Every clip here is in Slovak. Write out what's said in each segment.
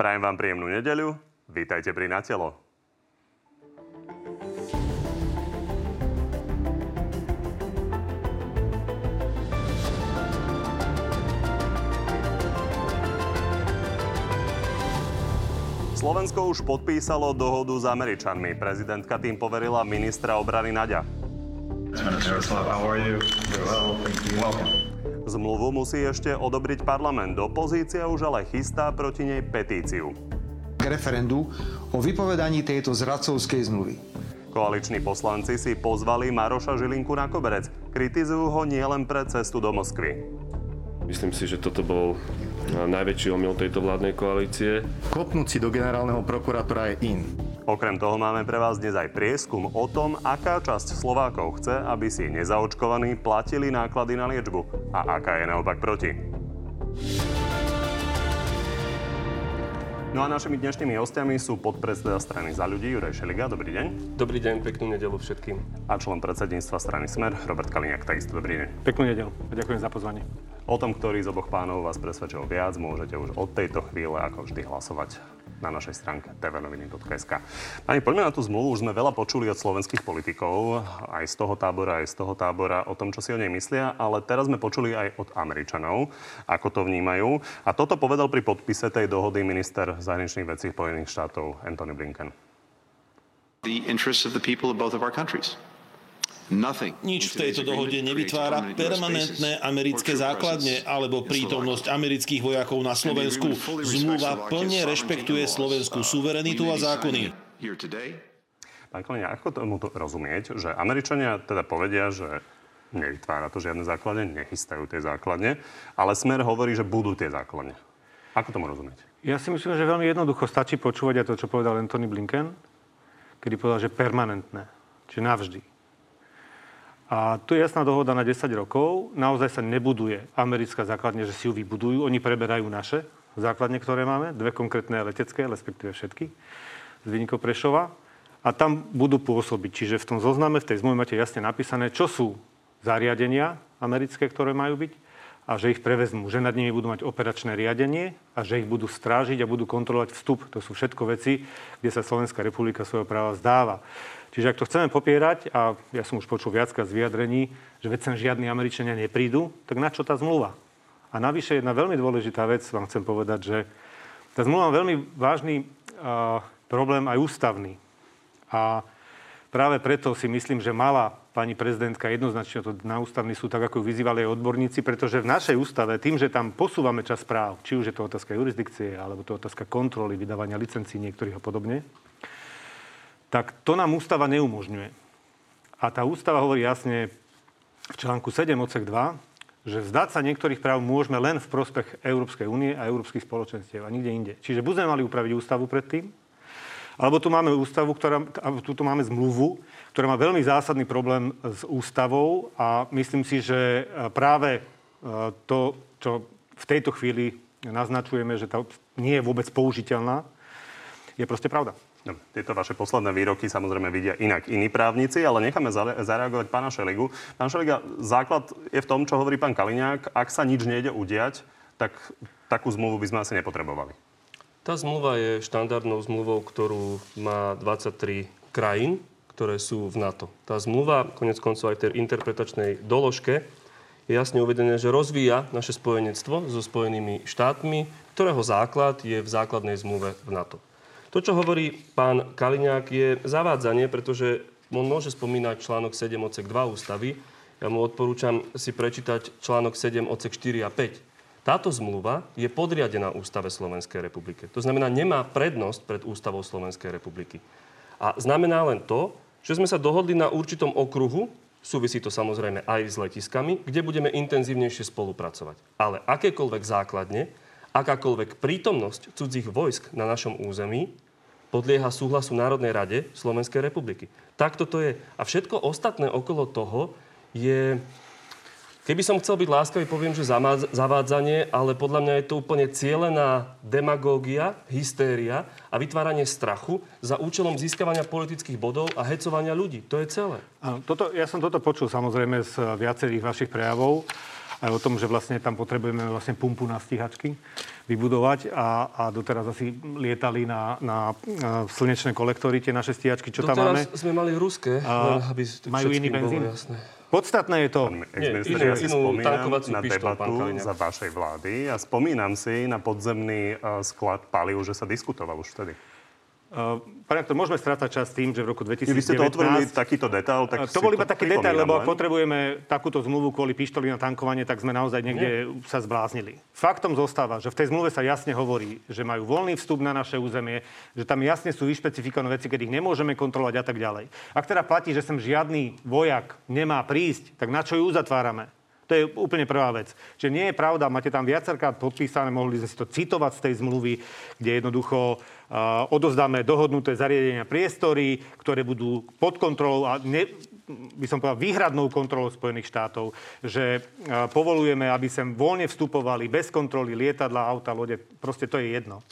Prajem vám príjemnú nedeľu. Vítajte pri Na telo. Slovensko už podpísalo dohodu s Američanmi. Prezidentka tým poverila ministra obrany Naďa. Zmluvu musí ešte odobriť parlament. Opozícia už ale chystá proti nej petíciu. K referendu o vypovedaní tejto zradcovskej zmluvy. Koaliční poslanci si pozvali Maroša Žilinku na koberec. Kritizujú ho nielen pre cestu do Moskvy. Myslím si, že toto bol najväčší omyl tejto vládnej koalície. Kopnúť si do generálneho prokurátora je in. Okrem toho máme pre vás dnes aj prieskum o tom, aká časť Slovákov chce, aby si nezaočkovaní platili náklady na liečbu a aká je naopak proti. No a našimi dnešnými hostiami sú podpredseda strany Za ľudí Juraj Šeliga. Dobrý deň. Dobrý deň, peknú nedeľu všetkým. A člen predsedníctva strany Smer Robert Kaliňák. Takisto dobrý deň. Peknú nedeľu a ďakujem za pozvanie. O tom, ktorý z oboch pánov vás presvedčil viac, môžete už od tejto chvíle ako vždy hlasovať na našej stránke tvnoviny.sk. Pani, poďme na tú zmluvu. Už sme veľa počuli od slovenských politikov, aj z toho tábora, o tom, čo si o nej myslia, ale teraz sme počuli aj od Američanov, ako to vnímajú. A toto povedal pri podpise tej dohody minister zahraničných vecí Spojených štátov Antony Blinken. The interests of the people of both of our countries. Nič v tejto dohode nevytvára permanentné americké základne alebo prítomnosť amerických vojakov na Slovensku. Zmluva plne rešpektuje slovenskú suverenitu a zákony. Pán Kaliňák, ako tomuto rozumieť, že Američania teda povedia, že nevytvára to žiadne základne, nechystajú tie základne, ale Smer hovorí, že budú tie základne. Ako tomu rozumieť? Ja si myslím, že veľmi jednoducho stačí počúvať aj to, čo povedal Antony Blinken, kedy povedal, že permanentné, čiže navždy. A tu je jasná dohoda na 10 rokov. Naozaj sa nebuduje americká základňa, že si ju vybudujú. Oni preberajú naše základne, ktoré máme. Dve konkrétne letecké, respektíve všetky. Z výnikov Prešova. A tam budú pôsobiť. Čiže v tom zozname, v tej zmluve máte jasne napísané, čo sú zariadenia americké, ktoré majú byť. A že ich prevezmú. Že nad nimi budú mať operačné riadenie. A že ich budú strážiť a budú kontrolovať vstup. To sú všetko veci, kde sa Slovenská republika svojho práva zdáva. Čiže ak to chceme popierať, a ja som už počul viackrát z vyjadrení, že veď sem žiadni Američania neprídu, tak na čo tá zmluva? A navyše jedna veľmi dôležitá vec, vám chcem povedať, že tá zmluva má veľmi vážny problém aj ústavný. A práve preto si myslím, že mala pani prezidentka jednoznačne to na ústavný súd, tak ako ju vyzývali aj odborníci, pretože v našej ústave, tým, že tam posúvame čas práv, či už je to otázka jurisdikcie, alebo to otázka kontroly, vydávania licencií niektorých a podobne, tak to nám ústava neumožňuje. A tá ústava hovorí jasne v článku 7 odsek 2, že vzdať sa niektorých práv môžeme len v prospech Európskej únie a európskych spoločenstiev a nikde inde. Čiže buď sme mali upraviť ústavu predtým, alebo tu máme ústavu, máme zmluvu, ktorá má veľmi zásadný problém s ústavou a myslím si, že práve to, čo v tejto chvíli naznačujeme, že tá nie je vôbec použiteľná, je proste pravda. No, tieto vaše posledné výroky samozrejme vidia inak iní právnici, ale necháme zareagovať pána Šeligu. Pán Šeliga, základ je v tom, čo hovorí pán Kaliňák. Ak sa nič nejde udiať, tak takú zmluvu by sme asi nepotrebovali. Tá zmluva je štandardnou zmluvou, ktorú má 23 krajín, ktoré sú v NATO. Tá zmluva, konec koncov aj tej interpretačnej doložke, je jasne uvedené, že rozvíja naše spojenectvo so Spojenými štátmi, ktorého základ je v základnej zmluve v NATO. To, čo hovorí pán Kaliňák, je zavádzanie, pretože on môže spomínať článok 7 odsek 2 ústavy. Ja mu odporúčam si prečítať článok 7 odsek 4 a 5. Táto zmluva je podriadená Ústave Slovenskej republiky. To znamená, nemá prednosť pred Ústavou Slovenskej republiky. A znamená len to, že sme sa dohodli na určitom okruhu, súvisí to samozrejme aj s letiskami, kde budeme intenzívnejšie spolupracovať. Ale akékoľvek základne, akákoľvek prítomnosť cudzích vojsk na našom území podlieha súhlasu Národnej rade Slovenskej republiky. Takto to je. A všetko ostatné okolo toho je... Keby som chcel byť láskavý, poviem, že zavádzanie, ale podľa mňa je to úplne cielená demagógia, hystéria a vytváranie strachu za účelom získavania politických bodov a hecovania ľudí. To je celé. Áno, ja som toto počul samozrejme z viacerých vašich prejavov. aj o tom, že vlastne tam potrebujeme vlastne pumpu na stíhačky vybudovať a doteraz asi lietali na slnečné kolektory tie naše stíhačky, čo doteraz tam máme. Doteraz sme mali ruské, aby majú iný benzín. Podstatné je to. Ja si spomínam na debatu za vašej vlády a spomínam si na podzemný sklad palív, že sa diskutoval už vtedy. Pane, to môžeme strácať čas tým, že v roku 2019... Vy ste to otvorili takýto detail, tak to bol iba taký detail, lebo ak potrebujeme takúto zmluvu kvôli pištoli na tankovanie, tak sme naozaj niekde sa zbláznili. Faktom zostáva, že v tej zmluve sa jasne hovorí, že majú voľný vstup na naše územie, že tam jasne sú vyšpecifikované veci, keď ich nemôžeme kontrolovať a tak ďalej. Ak teda platí, že sem žiadny vojak nemá prísť, tak na čo ju uzatvárame? To je úplne prvá vec. Čiže nie je pravda, máte tam viacerkrát podpísané, mohli sme si to citovať z tej zmluvy, kde jednoducho odozdáme dohodnuté zariadenia priestory, ktoré budú pod kontrolou a by som povedal výhradnou kontrolou Spojených štátov, že povolujeme, aby sem voľne vstupovali bez kontroly lietadla, auta, lode. Proste to je jedno.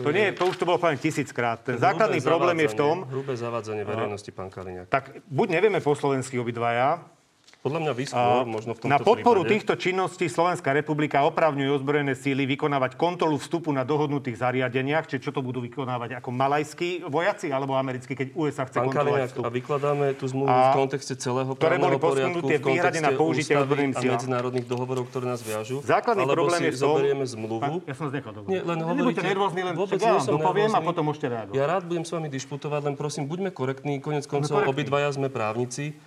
To nie, to už to bolo povedané 1000-krát. Ten základný problém je v tom... Hrubé zavádzanie verejnosti, pán Kaliňák. Tak buď nevieme po slovensky obidvaja. Podľa mňa výskôr, možno v tomto na podporu prípade. Týchto činností Slovenská republika opravňuje ozbrojené síly vykonávať kontrolu vstupu na dohodnutých zariadeniach, či čo to budú vykonávať ako malajskí vojaci alebo americkí, keď USA chce kontrolovať vstup. A vykladáme tú zmluvu v kontexte celého právneho poriadku, v kontexte na použitie a medzinárodných dohovorov, ktoré nás viažú. Základný problém je v tom, že zmluvu. Ja som znechal dohovor. Nebuďte nervózni, len dopoviem a potom môžete reagovať. Ja rád budem s vami diskutovať, len prosím, buďme korektní, koniec koncov obidvaja sme právnici.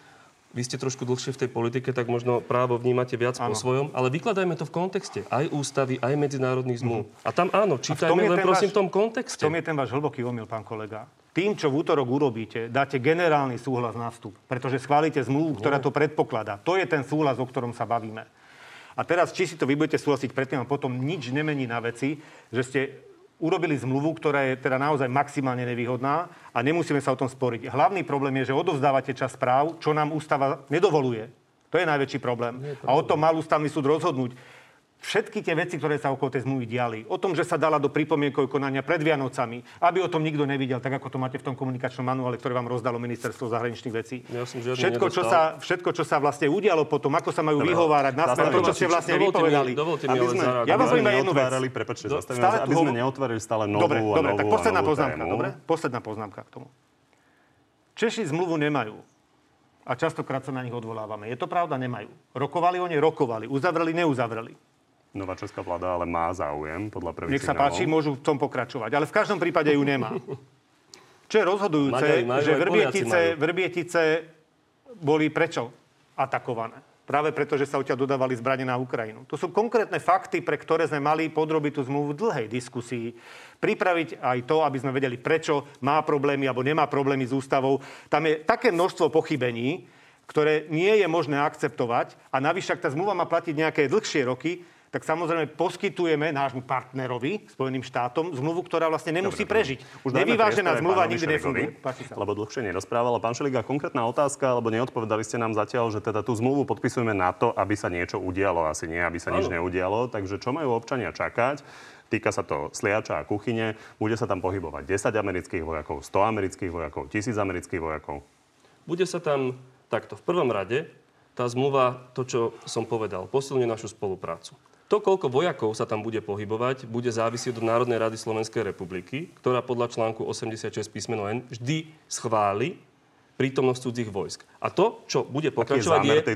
Vy ste trošku dlhšie v tej politike, tak možno právo vnímate viac po svojom, ale vykladajme to v kontexte. Aj ústavy, aj medzinárodných zmluv. A tam áno, čítajme len prosím v tom kontexte. V tom je ten váš hlboký omyl, pán kolega. Tým, čo v útorok urobíte, dáte generálny súhlas na vstup, pretože schválite zmluvu, ktorá to predpokladá. To je ten súhlas, o ktorom sa bavíme. A teraz, či si to vy budete súhlasiť predtým a potom nič nemení na veci, že ste urobili zmluvu, ktorá je teda naozaj maximálne nevýhodná a nemusíme sa o tom sporiť. Hlavný problém je, že odovzdávate čas práv, čo nám ústava nedovoluje. To je najväčší problém. A o tom mal ústavný súd rozhodnúť. Všetky tie veci, ktoré sa okolo tej zmluvy diali, o tom, že sa dala do pripomienkového konania pred Vianocami, aby o tom nikto nevidel, tak ako to máte v tom komunikačnom manuále, ktoré vám rozdalo Ministerstvo zahraničných vecí. Ja všetko, čo sa vlastne udialo potom, ako sa majú vyhovárať na to, čo ste vlastne vypovedali. Ja vás poviem jednu vec. Aby sme neotvárali stále novú a novú. Dobre, tak posledná poznámka, dobre? Posledná poznámka k tomu. Češi zmluvu nemajú. A častokrát sa na nich odvolávame. Je to pravda, nemajú. Rokovali oni, rokovali, uzavreli, neuzavreli. Nová česká vláda ale má záujem, podľa prvých signálov. Nech sa páči, môžu v tom pokračovať. Ale v každom prípade ju nemá. Čo je rozhodujúce, maďari, že Vrbietice boli prečo atakované? Práve preto, že sa odtiaľ dodávali zbrane na Ukrajinu. To sú konkrétne fakty, pre ktoré sme mali podrobiť tú zmluvu v dlhej diskusii. Pripraviť aj to, aby sme vedeli, prečo má problémy alebo nemá problémy s ústavou. Tam je také množstvo pochybení, ktoré nie je možné akceptovať. A navyše, ak tá zmluva má platiť nejaké dlhšie roky, tak samozrejme poskytujeme nášmu partnerovi, Spojeným štátom, zmluvu, ktorá vlastne nemusí prežiť. Už nevyvážená zmluva nikdy nefunguje. Lebo dlhšie nerozprávala. Pán Šeliga, konkrétna otázka, lebo neodpovedali ste nám zatiaľ, že teda tú zmluvu podpisujeme na to, aby sa niečo udialo. Asi nie, aby sa nič neudialo. Takže čo majú občania čakať? Týka sa to sliača a kuchyne. Bude sa tam pohybovať 10 amerických vojakov, 100 amerických vojakov, 1000 amerických vojakov. Bude sa tam takto. V prvom rade tá zmluva, to, čo som povedal, posilňuje našu spoluprácu. To, koľko vojakov sa tam bude pohybovať, bude závisieť od Národnej rady Slovenskej republiky, ktorá podľa článku 86 písmeno N vždy schváli prítomnosť cudzích vojsk. A to, čo bude pokračovať, je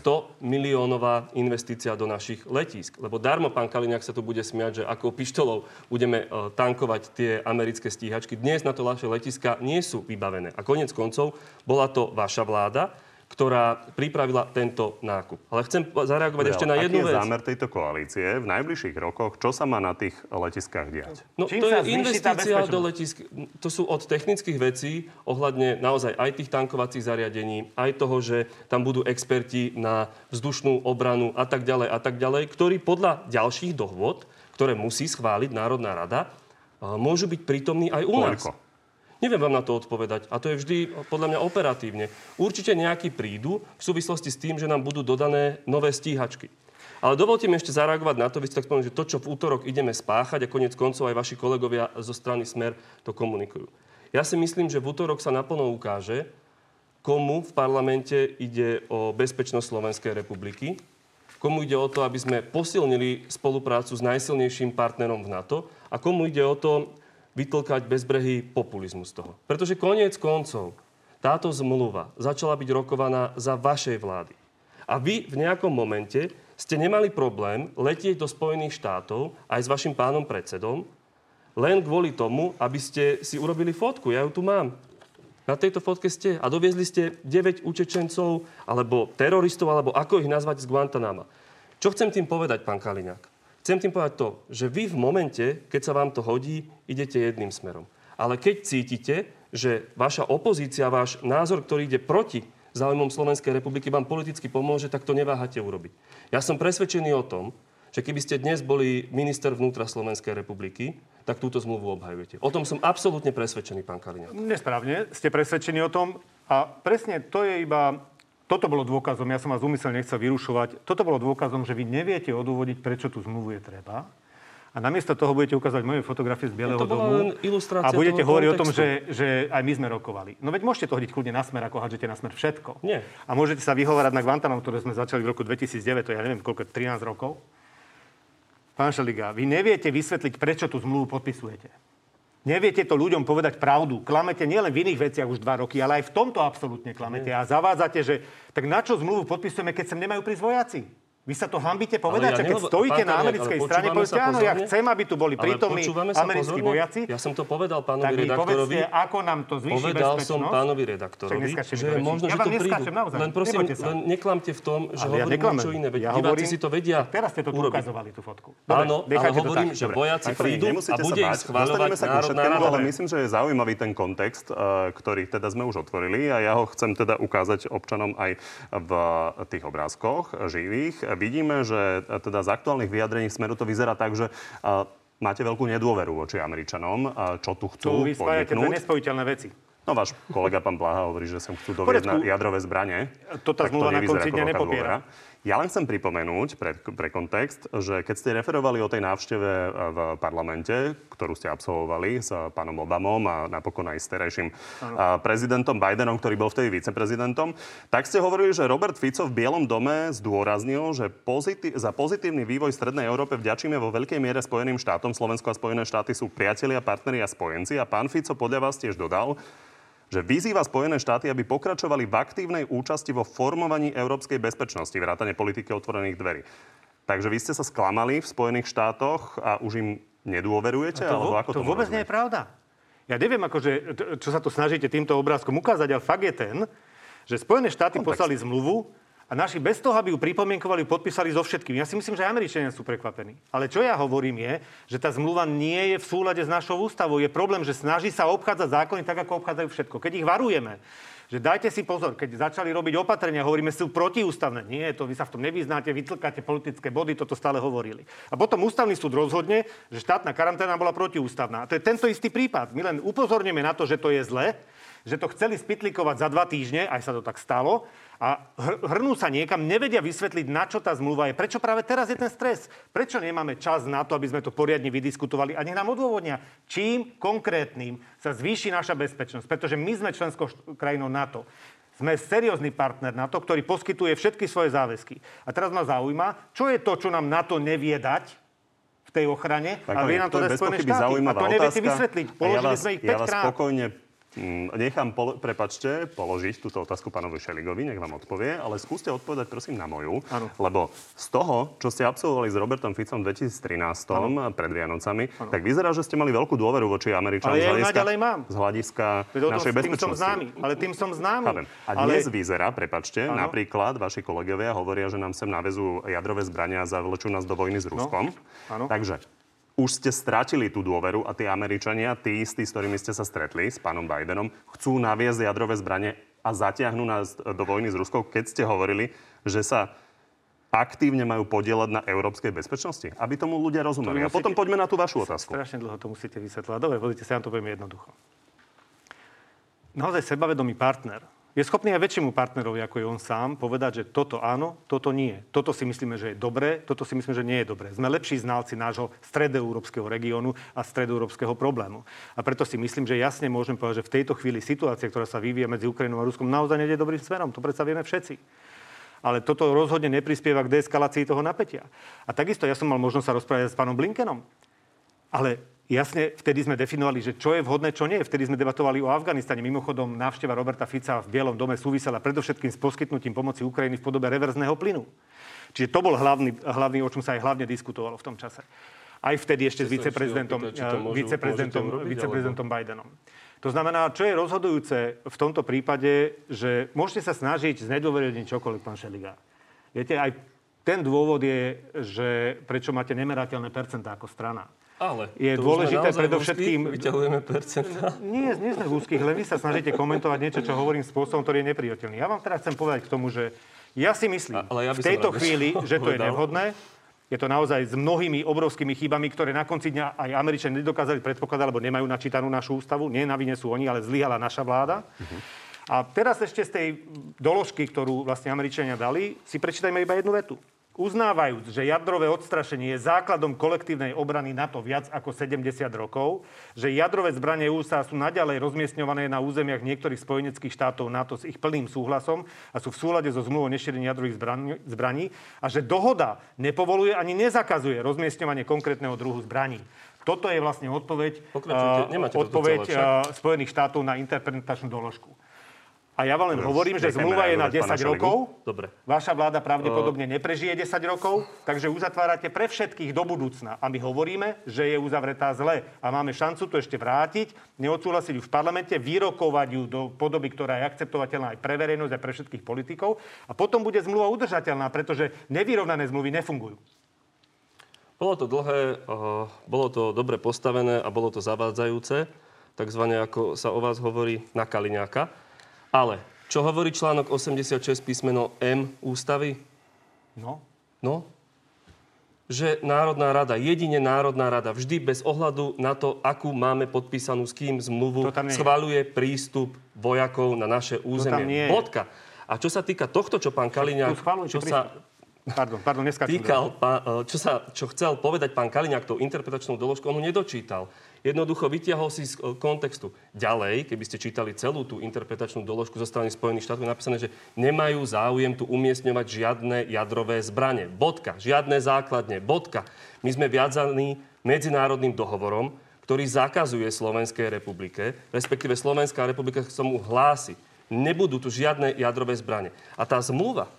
100 miliónová investícia do našich letísk. Lebo darmo pán Kaliňák sa tu bude smiať, že ako pištolou budeme tankovať tie americké stíhačky. Dnes na to naše letiská nie sú vybavené. A koniec koncov bola to vaša vláda, ktorá pripravila tento nákup. Ale chcem zareagovať ešte na jednu vec. Aký je zámer tejto koalície v najbližších rokoch? Čo sa má na tých letiskách diať? No, to je investícia do letisk. To sú od technických vecí, ohľadne naozaj aj tých tankovacích zariadení, aj toho, že tam budú experti na vzdušnú obranu a tak ďalej, ktorí podľa ďalších dohôd, ktoré musí schváliť Národná rada, môžu byť prítomní aj u nás. Koľko? Neviem vám na to odpovedať. A to je vždy, podľa mňa, operatívne. Určite nejakí prídu v súvislosti s tým, že nám budú dodané nové stíhačky. Ale dovolte mi ešte zareagovať na to, vy ste tak spomínali, že to, čo v útorok ideme spáchať, a koniec koncov aj vaši kolegovia zo strany Smer to komunikujú. Ja si myslím, že v útorok sa naplno ukáže, komu v parlamente ide o bezpečnosť Slovenskej republiky, komu ide o to, aby sme posilnili spoluprácu s najsilnejším partnerom v NATO a komu ide o to vytlkať bezbrehý populizmus toho. Pretože koniec koncov táto zmluva začala byť rokovaná za vašej vlády. A vy v nejakom momente ste nemali problém letieť do Spojených štátov aj s vašim pánom predsedom, len kvôli tomu, aby ste si urobili fotku. Ja ju tu mám. Na tejto fotke ste. A doviezli ste 9 utečencov, alebo teroristov, alebo ako ich nazvať, z Guantanama. Čo chcem tým povedať, pán Kaliňák? Chcem tým povedať to, že vy v momente, keď sa vám to hodí, idete jedným smerom. Ale keď cítite, že vaša opozícia, váš názor, ktorý ide proti záujmom Slovenskej republiky, vám politicky pomôže, tak to neváhate urobiť. Ja som presvedčený o tom, že keby ste dnes boli minister vnútra Slovenskej republiky, tak túto zmluvu obhajujete. O tom som absolútne presvedčený, pán Kaliňák. Nesprávne ste presvedčení o tom. A presne to je iba... Toto bolo dôkazom, ja som vás úmyselne nechcel vyrušovať, toto bolo dôkazom, že vy neviete odôvodiť, prečo tú zmluvu je treba. A namiesto toho budete ukázať moje fotografie z Bieleho domu a budete hovoriť o tom, že aj my sme rokovali. No veď môžete to hodiť kľudne na smer, ako hádžete na smer všetko. Nie. A môžete sa vyhovárať na Guantanamo, ktoré sme začali v roku 2009, to ja neviem koľko, 13 rokov. Pán Šeliga, vy neviete vysvetliť, prečo tú zmluvu podpisujete. Neviete to ľuďom povedať pravdu. Klamete nielen v iných veciach už 2 roky, ale aj v tomto absolútne klamete. Nie. A zavádzate, že tak na čo zmluvu podpisujeme, keď sem nemajú prísť vojaci? Vy sa to hanbíte povedať, že keď stojíte na americkej strane, poviete, áno, ja chcem, aby tu boli prítomní americkí vojaci. Ja som to povedal pánovi redaktorovi. Tak mi povedzte, ako nám to zvýši bezpečnosť. Povedal som pánovi redaktorovi, že je možno, že tu prídu. Len prosím, len neklamte v tom, že hovorím niečo iné. Diváci si to vedia urobiť. Teraz ste to ukazovali, tú fotku. Áno, ale hovorím, že vojaci prídu a bude ich schvaľovať národná rada. Ale myslím, že je zaujímavý ten kontext, ktorý teda sme už otvorili a ja ho chcem teda ukázať občanom aj v tých obrázkoch živých. Vidíme, že teda z aktuálnych vyjadrení Smeru to vyzerá tak, že máte veľkú nedôveru voči Američanom, čo tu chcú podniknúť. Tu vyspájate dve nespojiteľné veci. No váš kolega pán Blaha hovorí, že sem chcú doviesť na jadrové zbranie. Toto zmluva na konci dňa nepopiera. Ja len chcem pripomenúť pre kontext, že keď ste referovali o tej návšteve v parlamente, ktorú ste absolvovali s pánom Obamom a napokon aj s terajším prezidentom Bidenom, ktorý bol vtedy viceprezidentom, tak ste hovorili, že Robert Fico v Bielom dome zdôraznil, že za pozitívny vývoj Strednej Európe vďačíme vo veľkej miere Spojeným štátom. Slovensko a Spojené štáty sú priatelia, partneri a spojenci. A pán Fico podľa vás tiež dodal, že vyzýva Spojené štáty, aby pokračovali v aktívnej účasti vo formovaní európskej bezpečnosti, vrátane politiky otvorených dverí. Takže vy ste sa sklamali v Spojených štátoch a už im nedôverujete? Alebo ako to vôbec nie je pravda. Ja neviem, akože, čo sa tu snažíte týmto obrázkom ukázať, ale fakt je ten, že Spojené štáty poslali zmluvu a naši bez toho, aby ju pripomienkovali, podpísali so všetkými. Ja si myslím, že Američania sú prekvapení. Ale čo ja hovorím je, že tá zmluva nie je v súlade s našou ústavou. Je problém, že snaží sa obchádzať zákony tak, ako obchádzajú všetko. Keď ich varujeme, že dajte si pozor, keď začali robiť opatrenia, hovoríme, sú protiústavné. Nie, to vy sa v tom nevyznáte, vytlkáte politické body, toto stále hovorili. A potom ústavný súd rozhodne, že štátna karanténa bola protiústavná. A to je tento istý prípad. My len upozorníme na to, že to je zle, že to chceli spytlikovať za 2 týždne, aj sa to tak stalo. A hrnú sa niekam, nevedia vysvetliť, na čo tá zmluva je. Prečo práve teraz je ten stres? Prečo nemáme čas na to, aby sme to poriadne vydiskutovali? A nech nám odôvodnia, čím konkrétnym sa zvýši naša bezpečnosť. Pretože my sme členskou krajinou NATO. Sme seriózny partner NATO, ktorý poskytuje všetky svoje záväzky. A teraz ma zaujíma, čo je to, čo nám NATO nevie dať v tej ochrane. Tak, a vie nám to dať Spojené štáty. A to neviete vysvetliť. Položili sme ich 5-krát. Nechám, prepačte, položiť túto otázku pánovi Šeligovi, nech vám odpovie, ale skúste odpovedať prosím na moju, ano. Lebo z toho, čo ste absolvovali s Robertom Ficom v 2013 pred Vianocami, ano. Tak vyzerá, že ste mali veľkú dôveru voči Američanom z hľadiska našej bezpečnosti. Tým som známy. A dnes vyzerá, prepačte, ano. Napríklad vaši kolegovia hovoria, že nám sem navezú jadrové zbrania a zavlečú nás do vojny s Ruskom. No. Takže už ste stratili tú dôveru a tí Američania, tí istí, s ktorými ste sa stretli, s pánom Bidenom, chcú naviesť jadrové zbranie a zatiahnu nás do vojny s Ruskou, keď ste hovorili, že sa aktívne majú podielať na európskej bezpečnosti? Aby tomu ľudia rozumeli. A potom poďme na tú vašu otázku. Strašne dlho to musíte vysvetľovať. Dobre, pozrite sa, ja vám to poviem jednoducho. Naozaj sebavedomý partner je schopný aj väčšiemu partnerovi, ako je on sám, povedať, že toto áno, toto nie. Toto si myslíme, že je dobré, toto si myslíme, že nie je dobré. Sme lepší znalci nášho stredoeurópskeho regiónu a stredoeurópskeho problému. A preto si myslím, že jasne môžem povedať, že v tejto chvíli situácia, ktorá sa vyvíja medzi Ukrajinou a Ruskom, naozaj nejde dobrým smerom. To predsa vieme všetci. A ale toto rozhodne neprispieva k deeskalácii toho napätia. A takisto ja som mal možnosť sa rozprávať s pánom Blinkenom. Ale jasne, vtedy sme definovali, že čo je vhodné, čo nie. Vtedy sme debatovali o Afganistane. Mimochodom, návšteva Roberta Fica v Bielom dome súvisela predovšetkým s poskytnutím pomoci Ukrajine v podobe reverzného plynu. Čiže to bol hlavný, o čom sa aj hlavne diskutovalo v tom čase. Aj vtedy ešte s viceprezidentom Bidenom. To znamená, čo je rozhodujúce v tomto prípade, že môžete sa snažiť znedôvereniť čokoľvek, pán Šeliga. Viete, aj ten dôvod je, že prečo máte nemerateľné percentá ako strana. Ale je dôležité predovšetkým... Vyťahujeme percentá. Nie sme v úzkých, len vy sa snažíte komentovať niečo, čo hovorím spôsobom, ktorý je nepriateľný. Ja vám teraz chcem povedať k tomu, že ja si myslím v tejto chvíli, že to je nevhodné. Je to naozaj s mnohými obrovskými chybami, ktoré na konci dňa aj Američania nedokázali predpokladať, lebo nemajú načítanú našu ústavu. Nie na vine sú oni, ale zlyhala naša vláda. A teraz ešte z tej doložky, ktorú vlastne Američania dali, si prečítajme iba jednu vetu. Uznávajúc, že jadrové odstrašenie je základom kolektívnej obrany NATO viac ako 70 rokov, že jadrové zbranie USA sú naďalej rozmiestňované na územiach niektorých spojeneckých štátov NATO s ich plným súhlasom a sú v súlade so zmluvou o nešírení jadrových zbraní a že dohoda nepovoluje ani nezakazuje rozmiestňovanie konkrétneho druhu zbraní. Toto je vlastne odpoveď Spojených štátov na interpretačnú doložku. A ja vám len hovorím, že zmluva je na 10 rokov. Dobre. Vaša vláda pravdepodobne neprežije 10 rokov, takže uzatvárate pre všetkých do budúcna. A my hovoríme, že je uzavretá zle. A máme šancu to ešte vrátiť, neodsúhlasiť ju v parlamente, vyrokovať ju do podoby, ktorá je akceptovateľná aj pre verejnosť a pre všetkých politikov. A potom bude zmluva udržateľná, pretože nevyrovnané zmluvy nefungujú. Bolo to dlhé, bolo to dobre postavené a bolo to zavádzajúce. Takzvané, ako sa o vás hovorí, na Kaliňáka. Ale čo hovorí článok 86 písmeno M ústavy? No. Že Národná rada, jedine Národná rada, vždy bez ohľadu na to, akú máme podpísanú s kým zmluvu, schvaľuje prístup vojakov na naše územie. Bodka. A čo sa týka tohto, čo pán Kaliňák... Čo chcel povedať pán Kaliňák tou interpretačnou doložkou, on ho nedočítal. Jednoducho vytiahol si z kontextu. Ďalej, keby ste čítali celú tú interpretačnú doložku zo strany Spojených štátov, je napísané, že nemajú záujem tu umiestňovať žiadne jadrové zbrane. Bodka. Žiadne základne. Bodka. My sme viazaní medzinárodným dohovorom, ktorý zakazuje Slovenskej republike, respektíve Slovenská republika sa mu hlási. Nebudú tu žiadne jadrové zbrane. A tá zmluva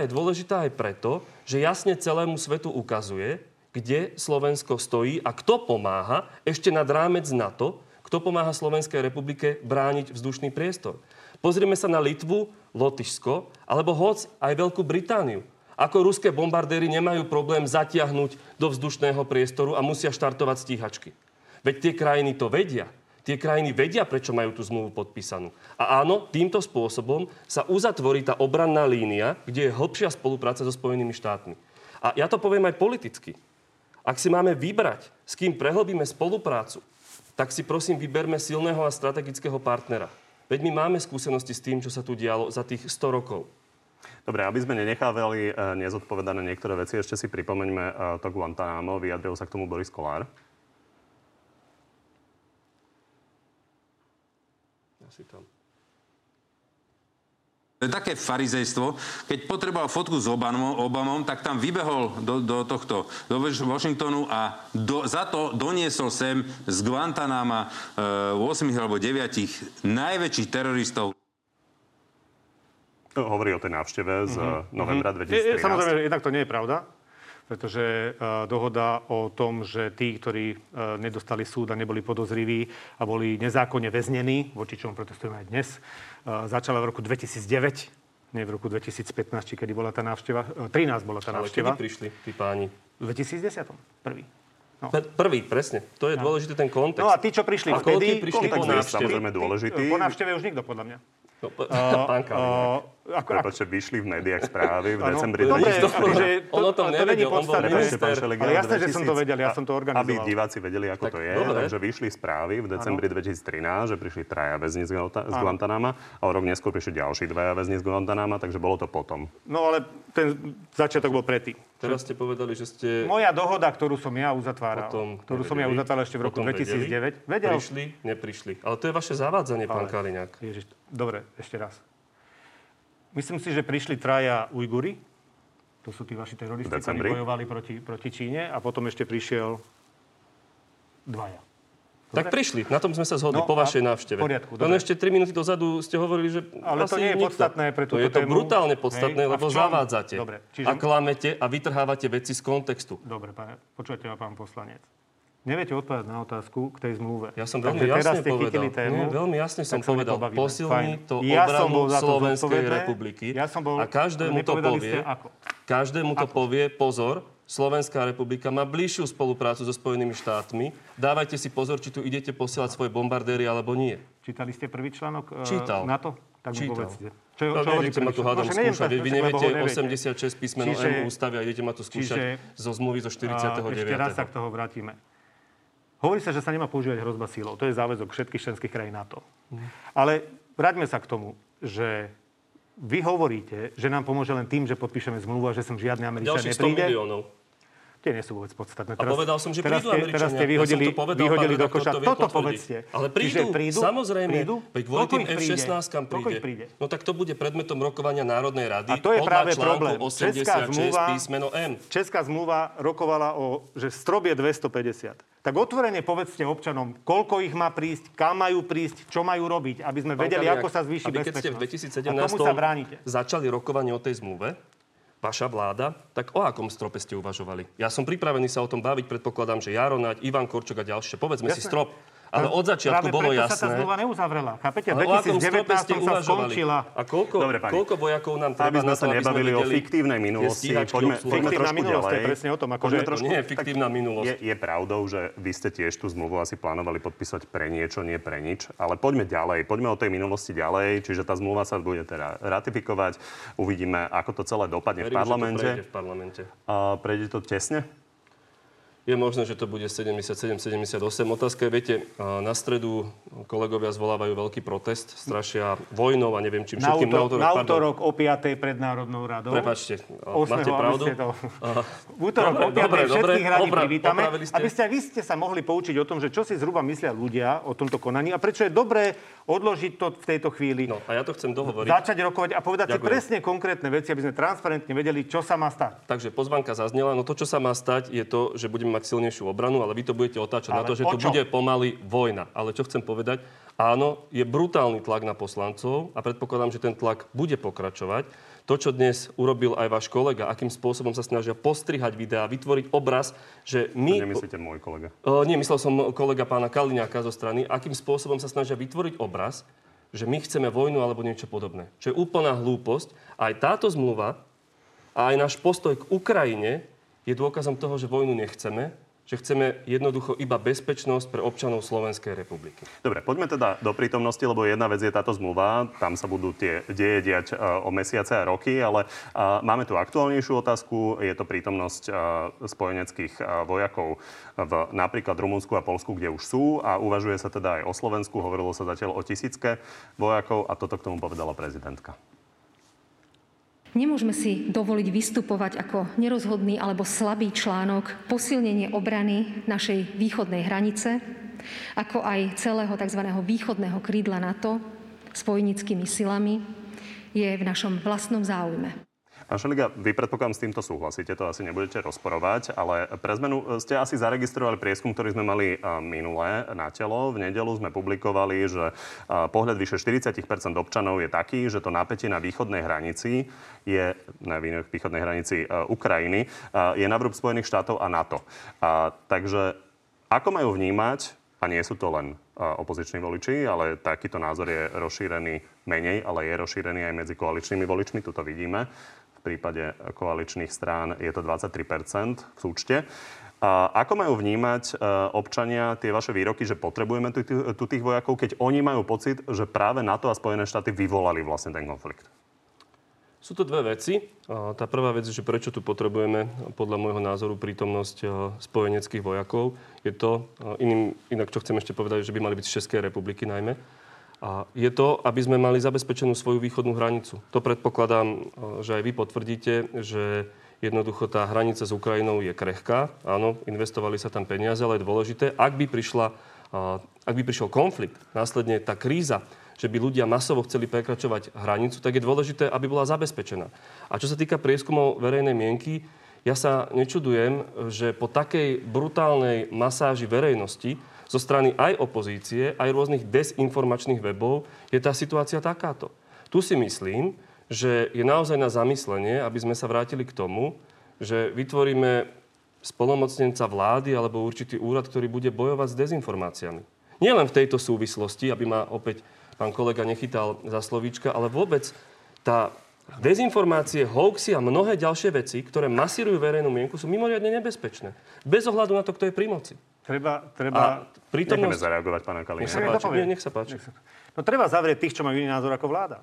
je dôležitá aj preto, že jasne celému svetu ukazuje, kde Slovensko stojí a kto pomáha, ešte nad rámec NATO, kto pomáha Slovenskej republike brániť vzdušný priestor. Pozrime sa na Litvu, Lotyšsko, alebo hoc aj Veľkú Britániu. Ako ruské bombardéry nemajú problém zatiahnuť do vzdušného priestoru a musia štartovať stíhačky. Veď tie krajiny to vedia. Tie krajiny vedia, prečo majú tú zmluvu podpísanú. A áno, týmto spôsobom sa uzatvorí tá obranná línia, kde je hlbšia spolupráca so Spojenými štátmi. A ja to poviem aj politicky. Ak si máme vybrať, s kým prehlbíme spoluprácu, tak si prosím vyberme silného a strategického partnera. Veď my máme skúsenosti s tým, čo sa tu dialo za tých 100 rokov. Dobre, aby sme nenechávali nezodpovedané niektoré veci, ešte si pripomeňme to Guantanamo, vyjadril sa k tomu Boris Kollár. To je také farizejstvo. Keď potreboval fotku s Obamom, tak tam vybehol do Washingtonu a za to doniesol sem z Guantanama 8 alebo 9 najväčších teroristov. Hovorí o tej návšteve z novembra 2013. Samozrejme, jednak to nie je pravda. Pretože dohoda o tom, že tí, ktorí nedostali súd a neboli podozriví a boli nezákonne väznení, voči čomu protestujeme aj dnes, začala v roku 2009, nie v roku 2015, či kedy bola tá návšteva. 13 bola tá návšteva. Ale kedy prišli tí páni? V 2010. Prvý. No. Prvý, presne. To je dôležitý ten kontext. No a tí, čo prišli vtedy... Kontext je samozrejme dôležitý. Po návšteve už nikto, podľa mňa. No, pán Kaliňák. Pretože vyšli v médiách správy v decembri 2020. On o tom nevedel, on bol minister. Ale jasné, že som to vedel, ja som to organizoval. Aby diváci vedeli, ako tak, to je. Dobre. Takže vyšli správy v decembri 2013, že prišli traja väzni z Guantanama a o rok neskôr prišli ďalší dvaja väzni z Guantanama, takže bolo to potom. No ale ten začiatok bol predtým. Teraz ste povedali, že ste... Moja dohoda, ktorú som ja uzatváral, ešte v roku 2009, vedel. Prišli, neprišli. Ale to je vaše zavádzanie, pán Kaliňák. Dobre, ešte raz. Myslím si, že prišli traja Ujguri. To sú tí vaši teroristi, ktorí bojovali proti Číne. A potom ešte prišiel dvaja. Tak prišli. Na tom sme sa zhodli po vašej návšteve. Poriadku, len ešte 3 minúty dozadu ste hovorili, že ale to nie je podstatné pre túto tému. To je to brutálne podstatné, lebo zavádzate. Dobre, čiže... a klamete a vytrhávate veci z kontextu. Dobre, počujete ma, pán poslanec. Neviete odpovedať na otázku k tej zmluve. Ja som veľmi jasne povedal. Tému, veľmi jasne som povedal. Posilní to obranu Slovenskej republiky. Ja som bol, a každému to povie. Každému to povie, pozor, Slovenská republika má bližšiu spoluprácu so Spojenými štátmi. Dávajte si pozor, či tu idete posielať svoje bombardéry, alebo nie. Čítali ste prvý článok NATO? Tak mi povedzte. Čo hovoríte? Ma tu hádam skúšať. Vy neviete 86 písmeno M ústavy a idete ma tu skúšať zo zmluvy zo 49. Ešte raz sa k toho vrátime. Hovorí sa, že sa nemá používať hrozba sílou. To je záväzok všetkých členských krajín NATO. Ale vráťme sa k tomu, že vy hovoríte, že nám pomôže len tým, že podpíšeme zmluvu a že sem žiadny Američan nepríde. 100 miliónov. Tie nie sú vôbec podstatné. Teraz, a povedal som, že prídu Američania. Teraz ste vyhodili do koša. Toto povedzte. Ale prídu, samozrejme. Veď kvôli tým F-16 kam príde. No tak to bude predmetom rokovania Národnej rady. A to je práve problém. 86 písmeno M. Česká zmluva rokovala o, že strop je 250. Tak otvorene povedzte občanom, koľko ich má prísť, kam majú prísť, čo majú robiť, aby sme vedeli, ako sa zvýši bezpečnosť. Aby keď ste v 2017 začali rokovanie o tej zmluve, vaša vláda, tak o akom strope ste uvažovali? Ja som pripravený sa o tom baviť, predpokladám, že Jaro Naď, Ivan Korčok a ďalšie. Povedzme jasné si strop. Ale od začiatku bolo jasné. Práve preto sa tá zmluva neuzavrela. Chápete? V 2019 sa skončila. A koľko vojakov nám treba na to, aby sme nebavili o fiktívnej minulosti. Poďme trošku ďalej. Je presne o tom, akože nie je fiktívna minulosť. Je pravdou, že vy ste tiež tú zmluvu asi plánovali podpísať pre niečo, nie pre nič. Ale poďme ďalej. Poďme o tej minulosti ďalej. Čiže tá zmluva sa bude teda ratifikovať. Uvidíme, ako to celé dopadne v parlamente. Prejde to tesne? Je možné, že to bude 77, 78. Otázka je, viete, na stredu kolegovia zvolávajú veľký protest, strašia vojnou a neviem čím všetkým. Na útorok o 5. pred Národnou radou. Prepáčte, máte pravdu. V útorok o 5. všetkých radí privítame, aby ste aj vy ste sa mohli poučiť o tom, že čo si zhruba myslia ľudia o tomto konaní a prečo je dobré odložiť to v tejto chvíli. No a ja to chcem dohovoriť. Začať rokovať a povedať si presne konkrétne veci, aby sme transparentne vedeli, čo sa má stať. Takže pozvanka zaznela, no to, čo sa má stať, je to, že budeme mať silnejšiu obranu, ale vy to budete otáčať na to, že to bude pomaly vojna. Ale čo chcem povedať, áno, je brutálny tlak na poslancov a predpokladám, že ten tlak bude pokračovať. To, čo dnes urobil aj váš kolega, akým spôsobom sa snažia postrihať videá, vytvoriť obraz, že my... To nemyslíte môj kolega? Nie, myslel som kolega pána Kaliňáka zo strany. Akým spôsobom sa snažia vytvoriť obraz, že my chceme vojnu alebo niečo podobné. Čo je úplná hlúposť. Aj táto zmluva a aj náš postoj k Ukrajine je dôkazom toho, že vojnu nechceme, že chceme jednoducho iba bezpečnosť pre občanov Slovenskej republiky. Dobre, poďme teda do prítomnosti, lebo jedna vec je táto zmluva, tam sa budú tie deje diať o mesiace a roky, ale máme tu aktuálnejšiu otázku, je to prítomnosť spojeneckých vojakov v napríklad Rumunsku a Polsku, kde už sú a uvažuje sa teda aj o Slovensku, hovorilo sa zatiaľ o 1000 vojakov a toto k tomu povedala prezidentka. Nemôžeme si dovoliť vystupovať ako nerozhodný alebo slabý článok posilnenie obrany našej východnej hranice, ako aj celého tzv. Východného krídla NATO s spojeneckými silami, je v našom vlastnom záujme. Pán Šeliga, vy predpokladám s týmto súhlasíte, to asi nebudete rozporovať, ale pre zmenu ste asi zaregistrovali prieskum, ktorý sme mali minulé na telo. V nedeľu sme publikovali, že pohľad vyše 40% občanov je taký, že to napätie na východnej hranici je na východnej hranici Ukrajiny, je na vrúb Spojených štátov a NATO. Takže ako majú vnímať, a nie sú to len opoziční voliči, ale takýto názor je rozšírený menej, ale je rozšírený aj medzi koaličnými voličmi, tu to vidíme. V prípade koaličných strán je to 23% v súčte. A ako majú vnímať občania tie vaše výroky, že potrebujeme tu tých vojakov, keď oni majú pocit, že práve NATO a Spojené štáty vyvolali vlastne ten konflikt? Sú to dve veci. Tá prvá vec, že prečo tu potrebujeme, podľa môjho názoru, prítomnosť spojeneckých vojakov, je to, inak čo chcem ešte povedať, že by mali byť z Českej republiky najmä, a je to, aby sme mali zabezpečenú svoju východnú hranicu. To predpokladám, že aj vy potvrdíte, že jednoducho tá hranica s Ukrajinou je krehká. Áno, investovali sa tam peniaze, ale je dôležité, ak by prišiel konflikt, následne tá kríza, že by ľudia masovo chceli prekračovať hranicu, tak je dôležité, aby bola zabezpečená. A čo sa týka prieskumov verejnej mienky, ja sa nečudujem, že po takej brutálnej masáži verejnosti zo strany aj opozície, aj rôznych dezinformačných webov je tá situácia takáto. Tu si myslím, že je naozaj na zamyslenie, aby sme sa vrátili k tomu, že vytvoríme splnomocnenca vlády alebo určitý úrad, ktorý bude bojovať s dezinformáciami. Nielen v tejto súvislosti, aby ma opäť pán kolega nechytal za slovíčka, ale vôbec tá dezinformácie, hoaxy a mnohé ďalšie veci, ktoré masírujú verejnú mienku, sú mimoriadne nebezpečné. Bez ohľadu na to, kto je pri moci. Treba nechajme zareagovať, pána Kalina. Nech sa páči. No treba zavrieť tých, čo majú iný názor ako vláda.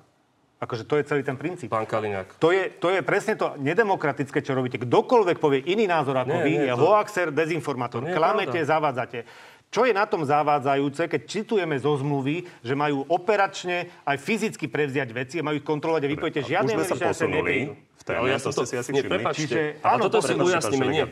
Akože to je celý ten princíp. Pán Kaliňák. To je presne to nedemokratické, čo robíte. Kdokoľvek povie iný názor ako vy, je hoaxer, dezinformátor. Klamete, zavádzate. Čo je na tom zavádzajúce, keď čitujeme zo zmluvy, že majú operačne aj fyzicky prevziať veci a majú ich kontrolovať a vypovedete žiadne veci, že sa nevejú. Ale ja som to si asi všimli.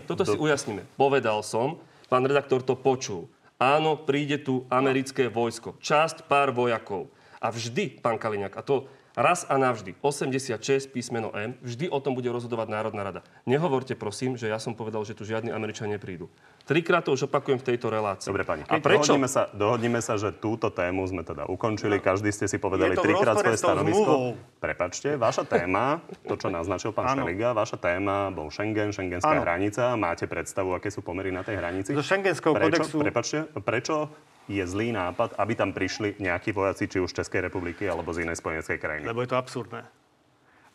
Toto si ujasníme. Povedal som, pán redaktor to počul. Áno, príde tu americké vojsko. Časť pár vojakov. A vždy, pán Kaliňák, a to raz a navždy, 86 písmeno M, vždy o tom bude rozhodovať Národná rada. Nehovorte, prosím, že ja som povedal, že tu žiadni Američania neprídu. Trikrát to už opakujem v tejto relácii. Dobre, pani. A prečo? Dohodnime sa, že túto tému sme teda ukončili. No. Každý ste si povedali trikrát svoje stanovisko. Prepačte, vaša téma, to, čo naznačil pán Šeliga, vaša téma bol Schengen, schengenská hranica. Máte predstavu, aké sú pomery na tej hranici? Do Schengenského kodexu. Prepačte, prečo je zlý nápad, aby tam prišli nejakí vojaci, či už z Českej republiky, alebo z inej spojeneckej krajiny? Lebo je to absurdné.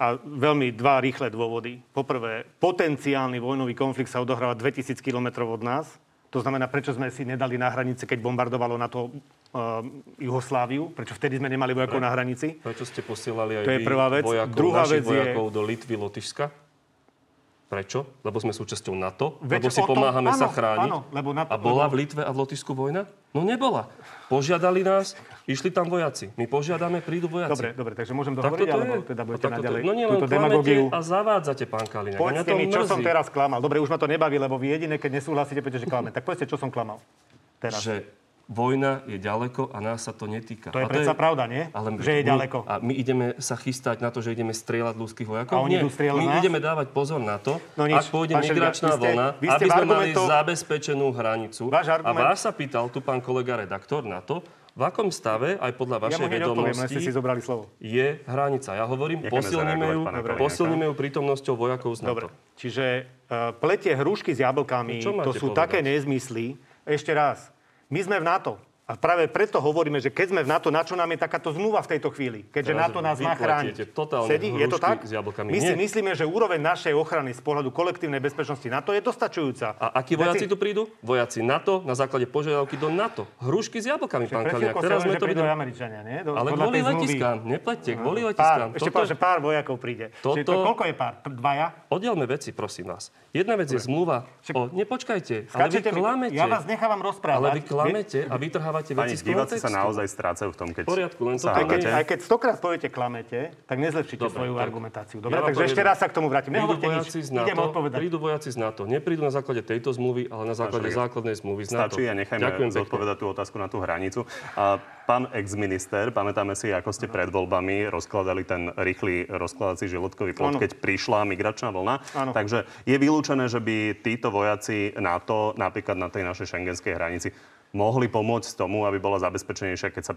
A veľmi dva rýchle dôvody. Poprvé, potenciálny vojnový konflikt sa odohráva 2000 km od nás. To znamená, prečo sme si nedali na hranice, keď bombardovalo NATO Jugosláviu? Prečo vtedy sme nemali vojakov na hranici? Prečo ste posielali aj vy vojakov, našich vojakov do Litvy, Lotyšska? Prečo? Lebo sme súčasťou NATO? Lebo si pomáhame sa chrániť? A bola v Litve a v Lotyšsku vojna? No nebola. Požiadali nás, išli tam vojaci. My požiadame, prídu vojaci. Dobre, takže môžem dohovoriť, alebo teda budete naďalej túto demagogiu? A zavádzate, pán Kaliňák. Povedzte mi, čo som teraz klamal. Dobre, už ma to nebaví, lebo vy jediné, keď nesúhlasíte, pretože klamal. Tak povedzte, čo som klamal teraz. Že vojna je ďaleko a nás sa to netýka. To je predsa pravda, nie? Že je ďaleko. A my ideme sa chystať na to, že ideme strieľať ľudských vojakov? Nie, my ideme dávať pozor na to, ak pôjde migračná vlna, aby sme mali zabezpečenú hranicu. A vás sa pýtal tu pán kolega redaktor na to, v akom stave, aj podľa vašej vedomosti, je hranica. Ja hovorím, posilníme ju prítomnosťou vojakov z NATO. Čiže pletie hrušky s jablkami, to sú také nezmysly. Ešte raz. My sme v NATO. A práve preto hovoríme, že keď sme v NATO, na čo nám je takáto zmluva v tejto chvíli? Keďže NATO nás má chrániť. Sedí? Je to tak? My si myslíme, že úroveň našej ochrany z pohľadu kolektívnej bezpečnosti NATO je dostačujúca. A akí vojaci tu prídu? Vojaci NATO na základe požiadavky do NATO. Hrušky s jablkami, pán Kaliňák. Teraz sme to videli Američania, nie? Ale kvôli letiskám, nepleťte, kvôli letiskám. Ešte pár, že pár vojakov príde. Koľko je pár? Dvaja? Oddelme veci, prosím vás. Jedna vec je zmluva. Nepočkajte, ale vy klamete. Ja vás nechávam rozprávať. Ale vy klamete a vytrhávate. Pani, diváci sa naozaj strácajú v tom, keď poriadku, len sa hákate. Aj keď stokrát poviete klamete, tak nezlepšíte svoju argumentáciu. Dobre, ja takže ešte raz sa k tomu vrátim. Nehovorte nič, idem odpovedať. Prídu vojaci z NATO. Neprídu na základe tejto zmluvy, ale na základe základnej zmluvy z NATO. Stačí, ja nechajme zodpovedať tú otázku na tú hranicu. A pán exminister, pamätáme si, ako ste pred voľbami rozkladali ten rýchly rozkladací žilotkový plot, keď prišla migračná vlna. Takže je vylúčené, že by títo vojaci NATO napríklad na tej našej schengenskej hranici mohli pomôcť tomu, aby bola zabezpečenejšia, keď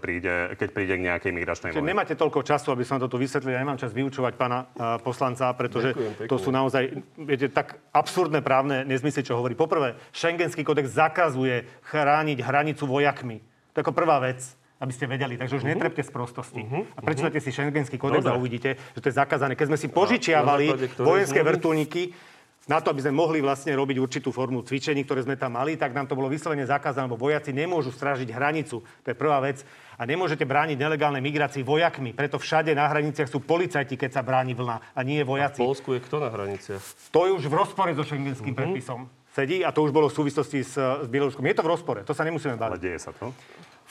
príde k nejakej migračnej vojne. Nemáte toľko času, aby som to tu vysvetlil. Ja nemám čas vyučovať pána poslanca, pretože to sú naozaj, viete, tak absurdné právne nezmysly, čo hovorí. Poprvé, Schengenský kodex zakazuje chrániť hranicu vojakmi. To je ako prvá vec, aby ste vedeli. Takže už netrepte z prostosti. A prečítate si Schengenský kodex a uvidíte, že to je zakázané. Keď sme si požičiavali vojenské vrtuľníky na to, aby sme mohli vlastne robiť určitú formu cvičení, ktoré sme tam mali, tak nám to bolo vyslovene zakázané, lebo vojaci nemôžu strážiť hranicu. To je prvá vec. A nemôžete brániť nelegálnej migrácii vojakmi. Preto všade na hraniciach sú policajti, keď sa bráni vlna a nie vojaci. A v Poľsku je kto na hraniciach? To je už v rozpore so šengenským predpisom. Sedí a to už bolo v súvislosti s Bieloruskom. Je to v rozpore, to sa nemusíme báť. Ale deje sa to?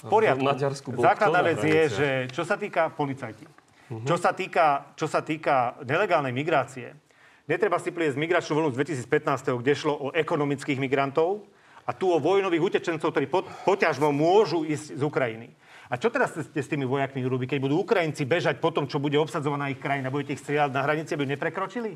V poriadku. V Maďarsku bol základná vec je, že čo sa týka policajti, čo sa týka nelegálnej migrácie, netreba si pliesť migračnú vlnu z 2015, kde šlo o ekonomických migrantov a tu o vojnových utečencov, ktorí poťažmo môžu ísť z Ukrajiny. A čo teraz ste s tými vojakmi urobili, keď budú Ukrajinci bežať po tom, čo bude obsadzovaná ich krajina? Budete ich strieľať na hranici, aby ju neprekročili?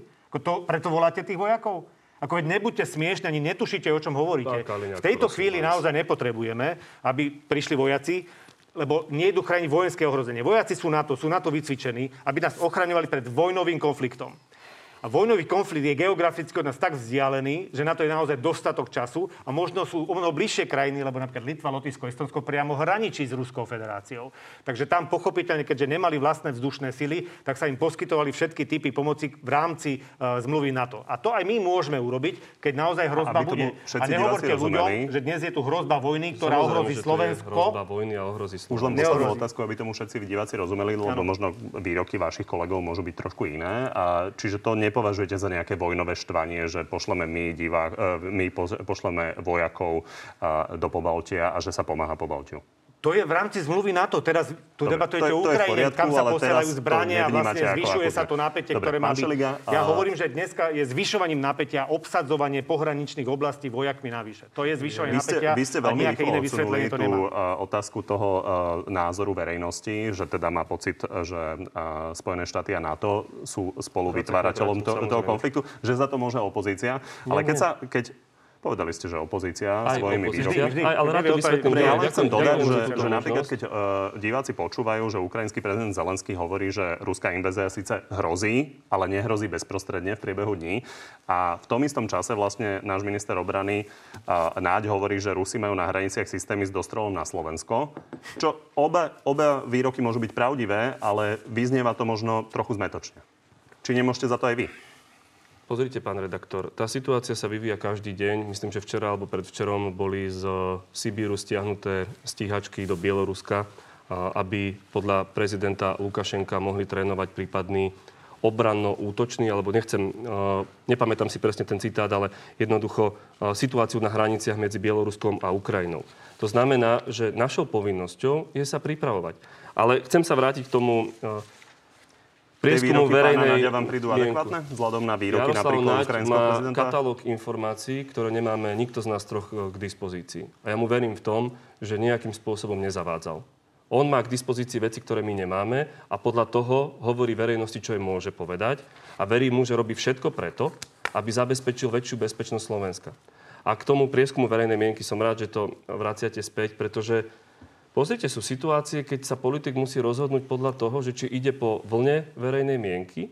Preto voláte tých vojakov? Ako veď nebuďte smiešni, ani netušíte, o čom hovoríte. V tejto chvíli naozaj nepotrebujeme, aby prišli vojaci, lebo nie idú chrániť vojenské ohrozenie. Vojaci sú na to vycvičení, aby nás ochraňovali pred vojnovým konfliktom. A vojnový konflikt je geograficky od nás tak vzdialený, že na to je naozaj dostatok času a možno sú o mnoho bližšie krajiny, lebo napríklad Litva, Lotyšsko, Estonsko priamo hraničí s Ruskou federáciou. Takže tam pochopiteľne, keďže nemali vlastné vzdušné sily, tak sa im poskytovali všetky typy pomoci v rámci zmluvy NATO. A to aj my môžeme urobiť, keď naozaj hrozba bude. A nehovorte ľuďom, že dnes je tu hrozba vojny, ktorá ohrozí Slovensko. Hrozba vojny a ohrozí Slovensko. Už len poslednú otázku, aby tomu všetci diváci rozumeli, lebo možno výroky vašich kolegov môžu byť trošku iné, a čiže to nepovažujete za nejaké vojnové štvanie, že pošleme my pošleme vojakov do Pobaltia a že sa pomáha Pobaltiu? To je v rámci zmluvy NATO. Teraz tu debatujete o Ukrajine, kam sa posielajú zbranie a vlastne zvyšuje sa to napätie, ktoré má byť. Ja hovorím, že dneska je zvyšovaním napätia obsadzovanie pohraničných oblastí vojakmi navyše. To je zvyšovanie napätia a nejaké iné vysvetlenie to nemá. Vy ste veľmi rýchlo odsunuli tú otázku toho názoru verejnosti, že teda má pocit, že Spojené štáty a NATO sú spoluvytvárateľom toho konfliktu, že za to môže opozícia. Ale keď povedali ste, že opozícia svojimi výrokmi. Ale chcem dodať, že napríklad, keď diváci počúvajú, že ukrajinský prezident Zelenský hovorí, že ruská invázia síce hrozí, ale nehrozí bezprostredne v priebehu dní. A v tom istom čase vlastne náš minister obrany Náď hovorí, že Rusi majú na hraniciach systémy s dostrelom na Slovensko. Čo oba výroky môžu byť pravdivé, ale vyznieva to možno trochu zmetočne. Či nemôžete za to aj vy? Pozrite, pán redaktor, tá situácia sa vyvíja každý deň. Myslím, že včera alebo predvčerom boli z Sibíru stiahnuté stíhačky do Bieloruska, aby podľa prezidenta Lukašenka mohli trénovať prípadný obranno-útočný, alebo nepamätám si presne ten citát, ale jednoducho situáciu na hraniciach medzi Bieloruskom a Ukrajinou. To znamená, že našou povinnosťou je sa pripravovať. Ale chcem sa vrátiť k tomu prieskumu verejnej mienky. Vám prídu adekvátne vzhľadom na výroky napríklad ukrajinského prezidenta? Má katalóg informácií, ktoré nemáme nikto z nás troch k dispozícii. A ja mu verím v tom, že nejakým spôsobom nezavádzal. On má k dispozícii veci, ktoré my nemáme a podľa toho hovorí verejnosti, čo jej môže povedať. A verí mu, že robí všetko preto, aby zabezpečil väčšiu bezpečnosť Slovenska. A k tomu prieskumu verejnej mienky som rád, že to vraciate späť, pretože pozrite, sú situácie, keď sa politik musí rozhodnúť podľa toho, že či ide po vlne verejnej mienky,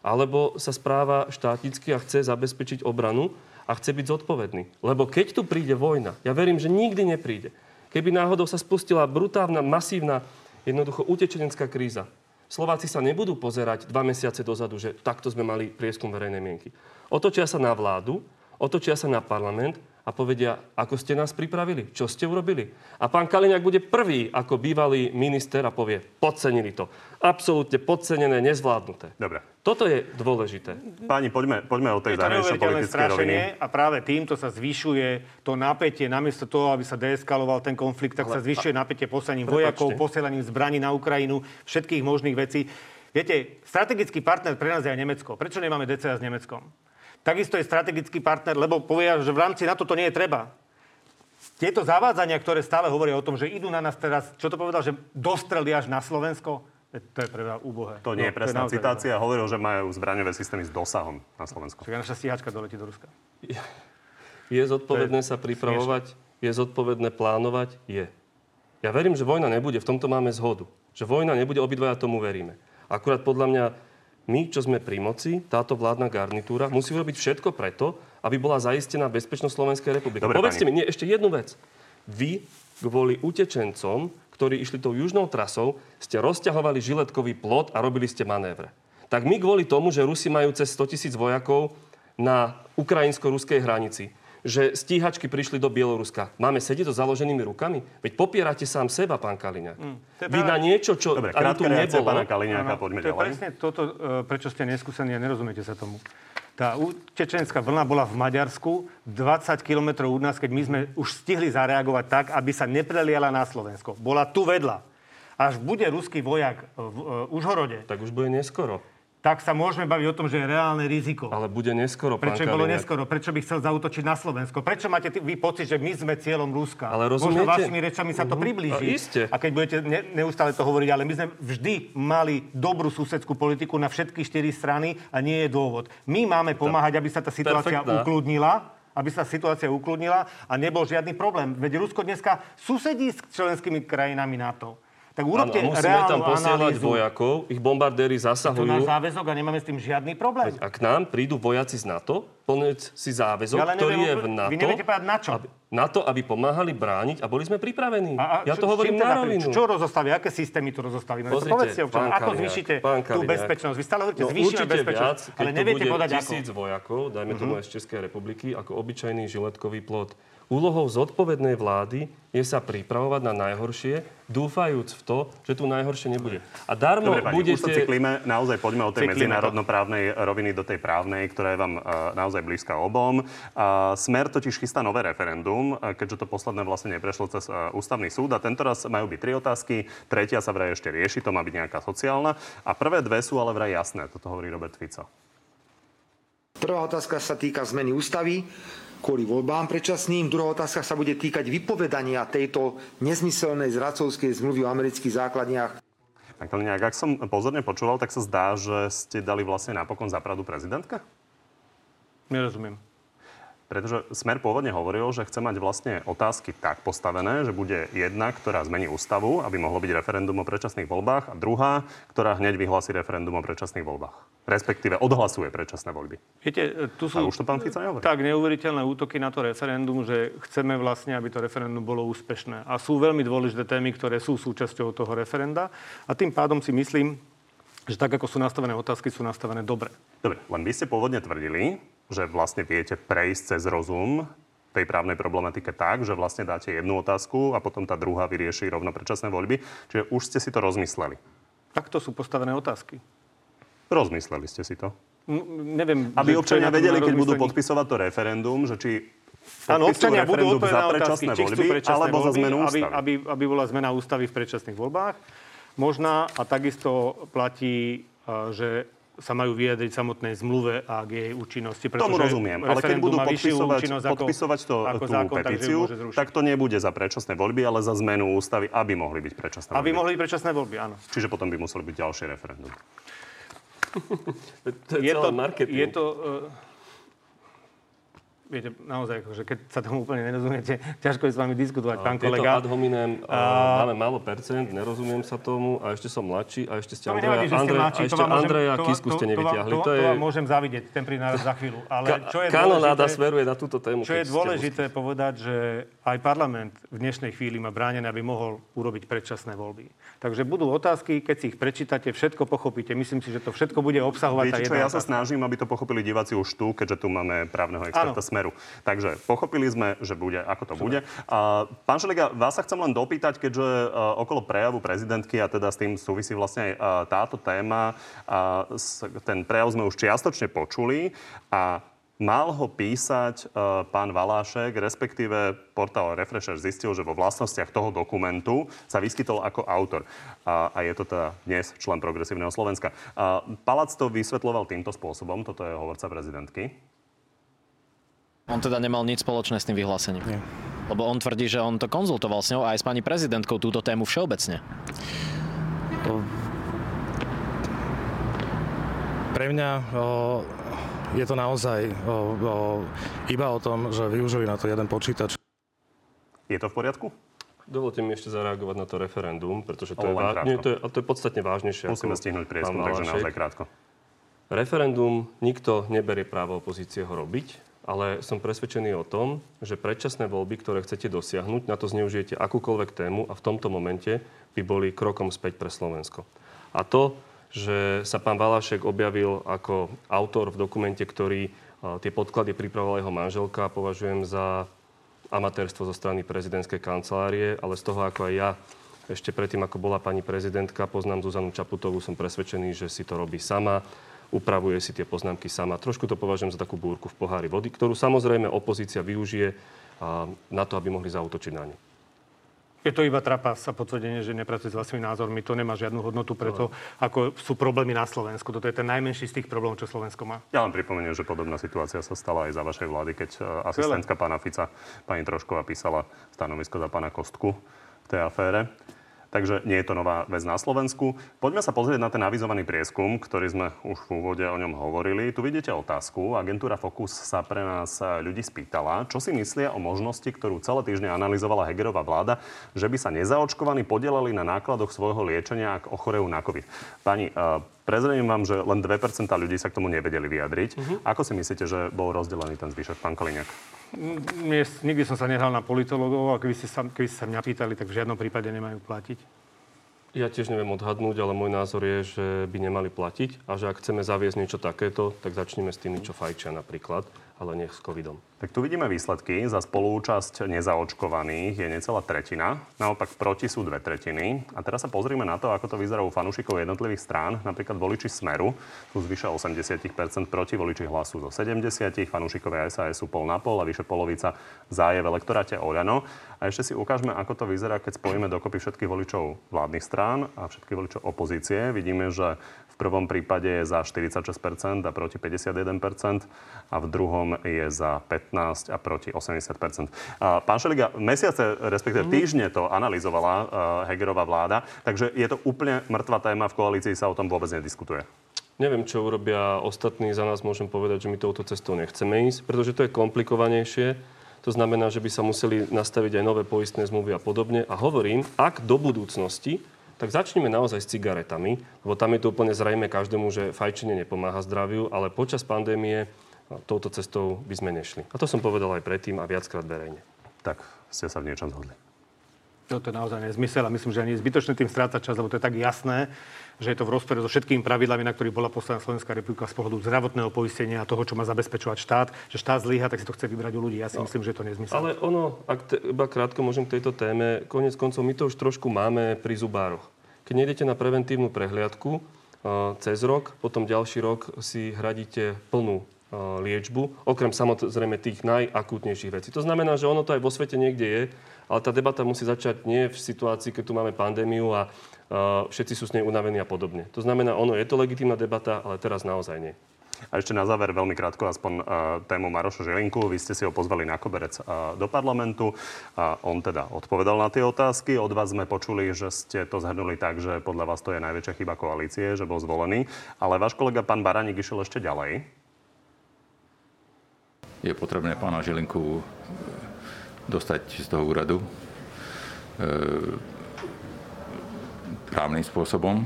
alebo sa správa štáticky a chce zabezpečiť obranu a chce byť zodpovedný. Lebo keď tu príde vojna, ja verím, že nikdy nepríde. Keby náhodou sa spustila brutálna, masívna, jednoducho utečenecká kríza, Slováci sa nebudú pozerať 2 mesiace dozadu, že takto sme mali prieskum verejnej mienky. Otočia sa na vládu, otočia sa na parlament a povedia, ako ste nás pripravili, čo ste urobili. A pán Kaliňák bude prvý ako bývalý minister a povie, podcenili to. Absolútne podcenené, nezvládnuté. Dobre. Toto je dôležité. Páni, poďme o tej zahraničnej politickej rovine. A práve týmto sa zvyšuje to napätie. Namiesto toho, aby sa deeskaloval ten konflikt, tak sa zvyšuje napätie poslaním vojakov, posielaním zbraní na Ukrajinu, všetkých možných vecí. Viete, strategický partner pre nás je aj Nemecko. Prečo nemáme DCA s Nemeckom? Takisto je strategický partner, lebo povedia, že v rámci NATO to nie je treba. Tieto zavádzania, ktoré stále hovoria o tom, že idú na nás teraz, čo to povedal, že dostreli až na Slovensko, to je prevá úbohé. To nie je presná citácia. Hovoril, že majú zbraňové systémy s dosahom na Slovensko. Čiže naša stíhačka doletí do Ruska. Je zodpovedné sa pripravovať? Je zodpovedné plánovať? Je. Ja verím, že vojna nebude. V tomto máme zhodu. Že vojna nebude, obidvaja tomu veríme. Akurát podľa mňa my, čo sme pri moci, táto vládna garnitúra, musí robiť všetko preto, aby bola zaistená bezpečnosť Slovenskej republiky. Dobre, povedzte mi, ešte jednu vec. Vy kvôli utečencom, ktorí išli tou južnou trasou, ste rozťahovali žiletkový plot a robili ste manévre. Tak my kvôli tomu, že Rusi majú cez 100 000 vojakov na ukrajinsko-ruskej hranici, že stíhačky prišli do Bieloruska. Máme sedieť so založenými rukami? Veď popierate sám seba, pán Kaliňák. Vy na niečo, čo dobre, ani tu nebolo. Pána Kaliňáka, poďme ďalej. To je presne toto, prečo ste neskúsení a nerozumiete sa tomu. Tá utečenská vlna bola v Maďarsku 20 kilometrov od nás, keď my sme už stihli zareagovať tak, aby sa nepreliala na Slovensko. Bola tu vedľa. Až bude ruský vojak v Užhorode. Tak už bude neskoro. tak sa môžeme baviť o tom, že je reálne riziko. Ale bude neskoro, pán Kaliňák. Prečo bolo neskoro? Prečo by chcel zaútočiť na Slovensko? Prečo máte vy pocit, že my sme cieľom Ruska? Ale rozumiete? Možno vašimi rečami sa to priblíži. A iste. A keď budete neustále to hovoriť, ale my sme vždy mali dobrú susedskú politiku na všetky štyri strany a nie je dôvod. My máme pomáhať, aby sa tá situácia ukludnila. Aby sa situácia ukludnila a nebol žiadny problém. Veď Rusko dneska susedí s členskými krajinami NATO. Tak urobte reálnu analýzu. Musíme tam posielať vojakov, ich bombardéri zasahujú. To je náš záväzok a nemáme s tým žiadny problém. A k nám prídu vojaci z NATO, plniť si záväzok, ktorý je v NATO. Vy neviete povedať na čo? Na to, aby pomáhali brániť a boli sme pripravení. Ja to hovorím na rovinu. Čo rozostavia? Aké systémy tu rozostavíme? Povedzte občas, ako zvýšite tú bezpečnosť? Vy stále hovoríte, zvýšime bezpečnosť, ale neviete povedať ako. Určite viac, keď to bude 1000 vojakov, dajme tomu aj z Českej republiky, ako obyčajný žiletkový plot. Úlohou zodpovednej vlády je sa pripravovať na najhoršie, dúfajúc v to, že tu najhoršie nebude. A darmo budete... Dobre, pani, už cyklíme, naozaj poďme od tej medzinárodnoprávnej roviny do tej právnej, ktorá je vám naozaj blízka obom. Smer totiž chystá nové referendum, keďže to posledné vlastne neprešlo cez ústavný súd. A tentoraz majú byť 3 otázky, tretia sa vraj ešte rieši, to má byť nejaká sociálna. A prvé 2 sú ale vraj jasné, toto hovorí Robert Fico. Prvá otázka sa týka zmeny ústavy kvôli voľbám predčasným. Druhá otázka sa bude týkať vypovedania tejto nezmyselnej zradcovskej zmluvy o amerických základniach. Tak nejak, ak som pozorne počúval, tak sa zdá, že ste dali vlastne napokon za pravdu prezidentka? Nerozumiem. Pretože Smer pôvodne hovoril, že chce mať vlastne otázky tak postavené, že bude jedna, ktorá zmení ústavu, aby mohlo byť referendum o predčasných voľbách, a druhá, ktorá hneď vyhlási referendum o predčasných voľbách. Respektíve odhlasuje predčasné voľby. Viete, tu sú... A už to pán Fico nehovorí. Tak neuveriteľné útoky na to referendum, že chceme vlastne, aby to referendum bolo úspešné. A sú veľmi dôležité témy, ktoré sú súčasťou toho referenda. A tým pádom si myslím, že tak, ako sú nastavené otázky, sú nastavené dobre. Dobre, len vy ste pôvodne tvrdili, že vlastne viete prejsť cez rozum tej právnej problematike tak, že vlastne dáte jednu otázku a potom tá druhá vyrieši rovno predčasné voľby. Čiže už ste si to rozmysleli. Takto sú postavené otázky. Rozmysleli ste si to. Neviem. Aby občania vedeli, keď budú podpisovať to referendum, že či podpisujú referendum za predčasné voľby, alebo za zmenu ústavy. Aby bola zmena ústavy v predčasných voľbách. Možná, a takisto platí, že sa majú vyjadriť samotnej zmluve a k jej účinnosti. Tomu rozumiem, ale keď budú podpisovať tú petíciu, tak to nebude za predčasné voľby, ale za zmenu ústavy, aby mohli byť predčasné voľby. Aby mohli byť predčasné voľby, áno. Čiže potom by muselo byť ďalšie referendum. To je celý marketing. Je to... Viete, naozaj, že keď sa tomu úplne nerozumiete, ťažko je s vami diskutovať, pán kolega. Tieto ad hominem máme málo percent, nerozumiem sa tomu a ešte som mladší a ešte ste Andreja Kisku ste nevyťahli. To vám môžem zavidieť, ten prínáraz za chvíľu. Ale kanonáda smeruje na túto tému. Čo je dôležité povedať, že aj parlament v dnešnej chvíli má bránené, aby mohol urobiť predčasné voľby. Takže budú otázky, keď si ich prečítate, všetko pochopíte. Myslím si, že to všetko bude obsahovať tá jedna. Ja sa snažím, aby to pochopili diváci už tu, keďže tu máme právneho experta Smeru. Takže pochopili sme, že bude, ako to bude. Pán Šeliga, vás sa chcem len dopýtať, keďže okolo prejavu prezidentky, a teda s tým súvisí vlastne aj táto téma, ten prejav sme už čiastočne počuli a mal ho písať pán Valášek, respektíve portál Refresher zistil, že vo vlastnostiach toho dokumentu sa vyskytol ako autor. A je to teda dnes člen Progresívneho Slovenska. Palác to vysvetľoval týmto spôsobom, toto je hovorca prezidentky. On teda nemal nič spoločné s tým vyhlásením. Nie. Lebo on tvrdí, že on to konzultoval s ňou aj s pani prezidentkou túto tému všeobecne. Pre mňa je to naozaj iba o tom, že využili na to jeden počítač. Je to v poriadku? Dovolte mi ešte zareagovať na to referendum, pretože to, to je podstatne vážnejšie. Musíme stihnúť prieskum, takže naozaj krátko. Referendum nikto neberie právo opozície ho robiť. Ale som presvedčený o tom, že predčasné voľby, ktoré chcete dosiahnuť, na to zneužijete akúkoľvek tému a v tomto momente by boli krokom späť pre Slovensko. A to, že sa pán Valášek objavil ako autor v dokumente, ktorý tie podklady pripravovala jeho manželka, považujem za amatérstvo zo strany prezidentskej kancelárie, ale z toho, ako aj ja, ešte predtým, ako bola pani prezidentka, poznám Zuzanu Čaputovú, som presvedčený, že si to robí sama. Upravuje si tie poznámky sama. Trošku to považujem za takú búrku v pohári vody, ktorú samozrejme opozícia využije na to, aby mohli zaútočiť na ňu. Je to iba trapas a potvrdenie, že nepracuje s vlastnými názormi. To nemá žiadnu hodnotu pre to, ako sú problémy na Slovensku. Toto je ten najmenší z tých problémov, čo Slovensko má. Ja len pripomeniem, že podobná situácia sa stala aj za vašej vlády, keď asistentka pána Fica, pani Trošková, písala stanovisko za pána Kostku v tej afére. Takže nie je to nová vec na Slovensku. Poďme sa pozrieť na ten avizovaný prieskum, ktorý sme už v úvode o ňom hovorili. Tu vidíte otázku. Agentúra Focus sa pre nás ľudí spýtala, čo si myslia o možnosti, ktorú celé týždne analyzovala Hegerova vláda, že by sa nezaočkovaní podielali na nákladoch svojho liečenia, ak ochorejú na COVID. Pani, prezriem vám, že len 2% ľudí sa k tomu nevedeli vyjadriť. Ako si myslíte, že bol rozdelený ten zvyšok, pán Kaliňák? Nikdy som sa nehral na politologov, a keby ste sa mňa pýtali, tak v žiadnom prípade nemajú platiť. Ja tiež neviem odhadnúť, ale môj názor je, že by nemali platiť a že ak chceme zaviesť niečo takéto, tak začneme s tými, čo fajčia napríklad, ale nie s covidom. Tak tu vidíme výsledky. Za spolúčasť nezaočkovaných je necelá tretina, naopak proti sú 2/3. A teraz sa pozrime na to, ako to vyzerá u fanúšikov jednotlivých strán, napríklad voliči Smeru, sú zvyše 80%, proti voliči Hlasu zo 70%, fanúšikové SAS sú pol na pol a vyše polovica za je v elektoráte Oľano. A ešte si ukážeme, ako to vyzerá, keď spojíme dokopy všetkých voličov vládnych strán a všetkých voličov opozície. Vidíme, že v prvom prípade je za 46% a proti 51% a v druhom je za 15% a proti 80%. Pán Šeliga, mesiace, respektíve týždne to analyzovala Hegerova vláda, takže je to úplne mŕtva téma, v koalícii sa o tom vôbec nediskutuje. Neviem, čo urobia ostatní, za nás môžem povedať, že my touto cestou nechceme ísť, pretože to je komplikovanejšie. To znamená, že by sa museli nastaviť aj nové poistné zmluvy a podobne. A hovorím, ak do budúcnosti, tak začneme naozaj s cigaretami, lebo tam je to úplne zrejme každému, že fajčenie nepomáha zdraviu, ale počas pandémie touto cestou by sme nešli. A to som povedal aj predtým a viackrát verejne. Tak ste sa v niečom zhodli. Toto je naozaj nezmysel a myslím, že ani zbytočne tým stráca čas, lebo to je tak jasné, že je to v rozpore so všetkými pravidlami, na ktorých bola postavená Slovenská republika z pohľadu zdravotného poistenia a toho, čo má zabezpečovať štát, že štát zlyha, tak si to chce vybrať u ľudí. Ja si myslím, že je to nezmysel. Ale ono, ak iba krátko môžem k tejto téme, koniec koncov my to už trošku máme pri zubároch. Keď nejdete na preventívnu prehliadku cez rok, potom ďalší rok si hradíte plnú liečbu, okrem samozrejme tých najakútnejších vecí. To znamená, že ono to aj vo svete niekde je, ale tá debata musí začať nie v situácii, keď tu máme pandémiu a všetci sú s nej unavení a podobne. To znamená, ono je to legitímna debata, ale teraz naozaj nie. A ešte na záver veľmi krátko aspoň tému Maroša Žilinku. Vy ste si ho pozvali na koberec do parlamentu. On teda odpovedal na tie otázky. Od vás sme počuli, že ste to zhrnuli tak, že podľa vás to je najväčšia chyba koalície, že bol zvolený. Ale váš kolega pán Baraník išiel ešte ďalej. Je potrebné pána Žilinku dostať z toho úradu právnym spôsobom.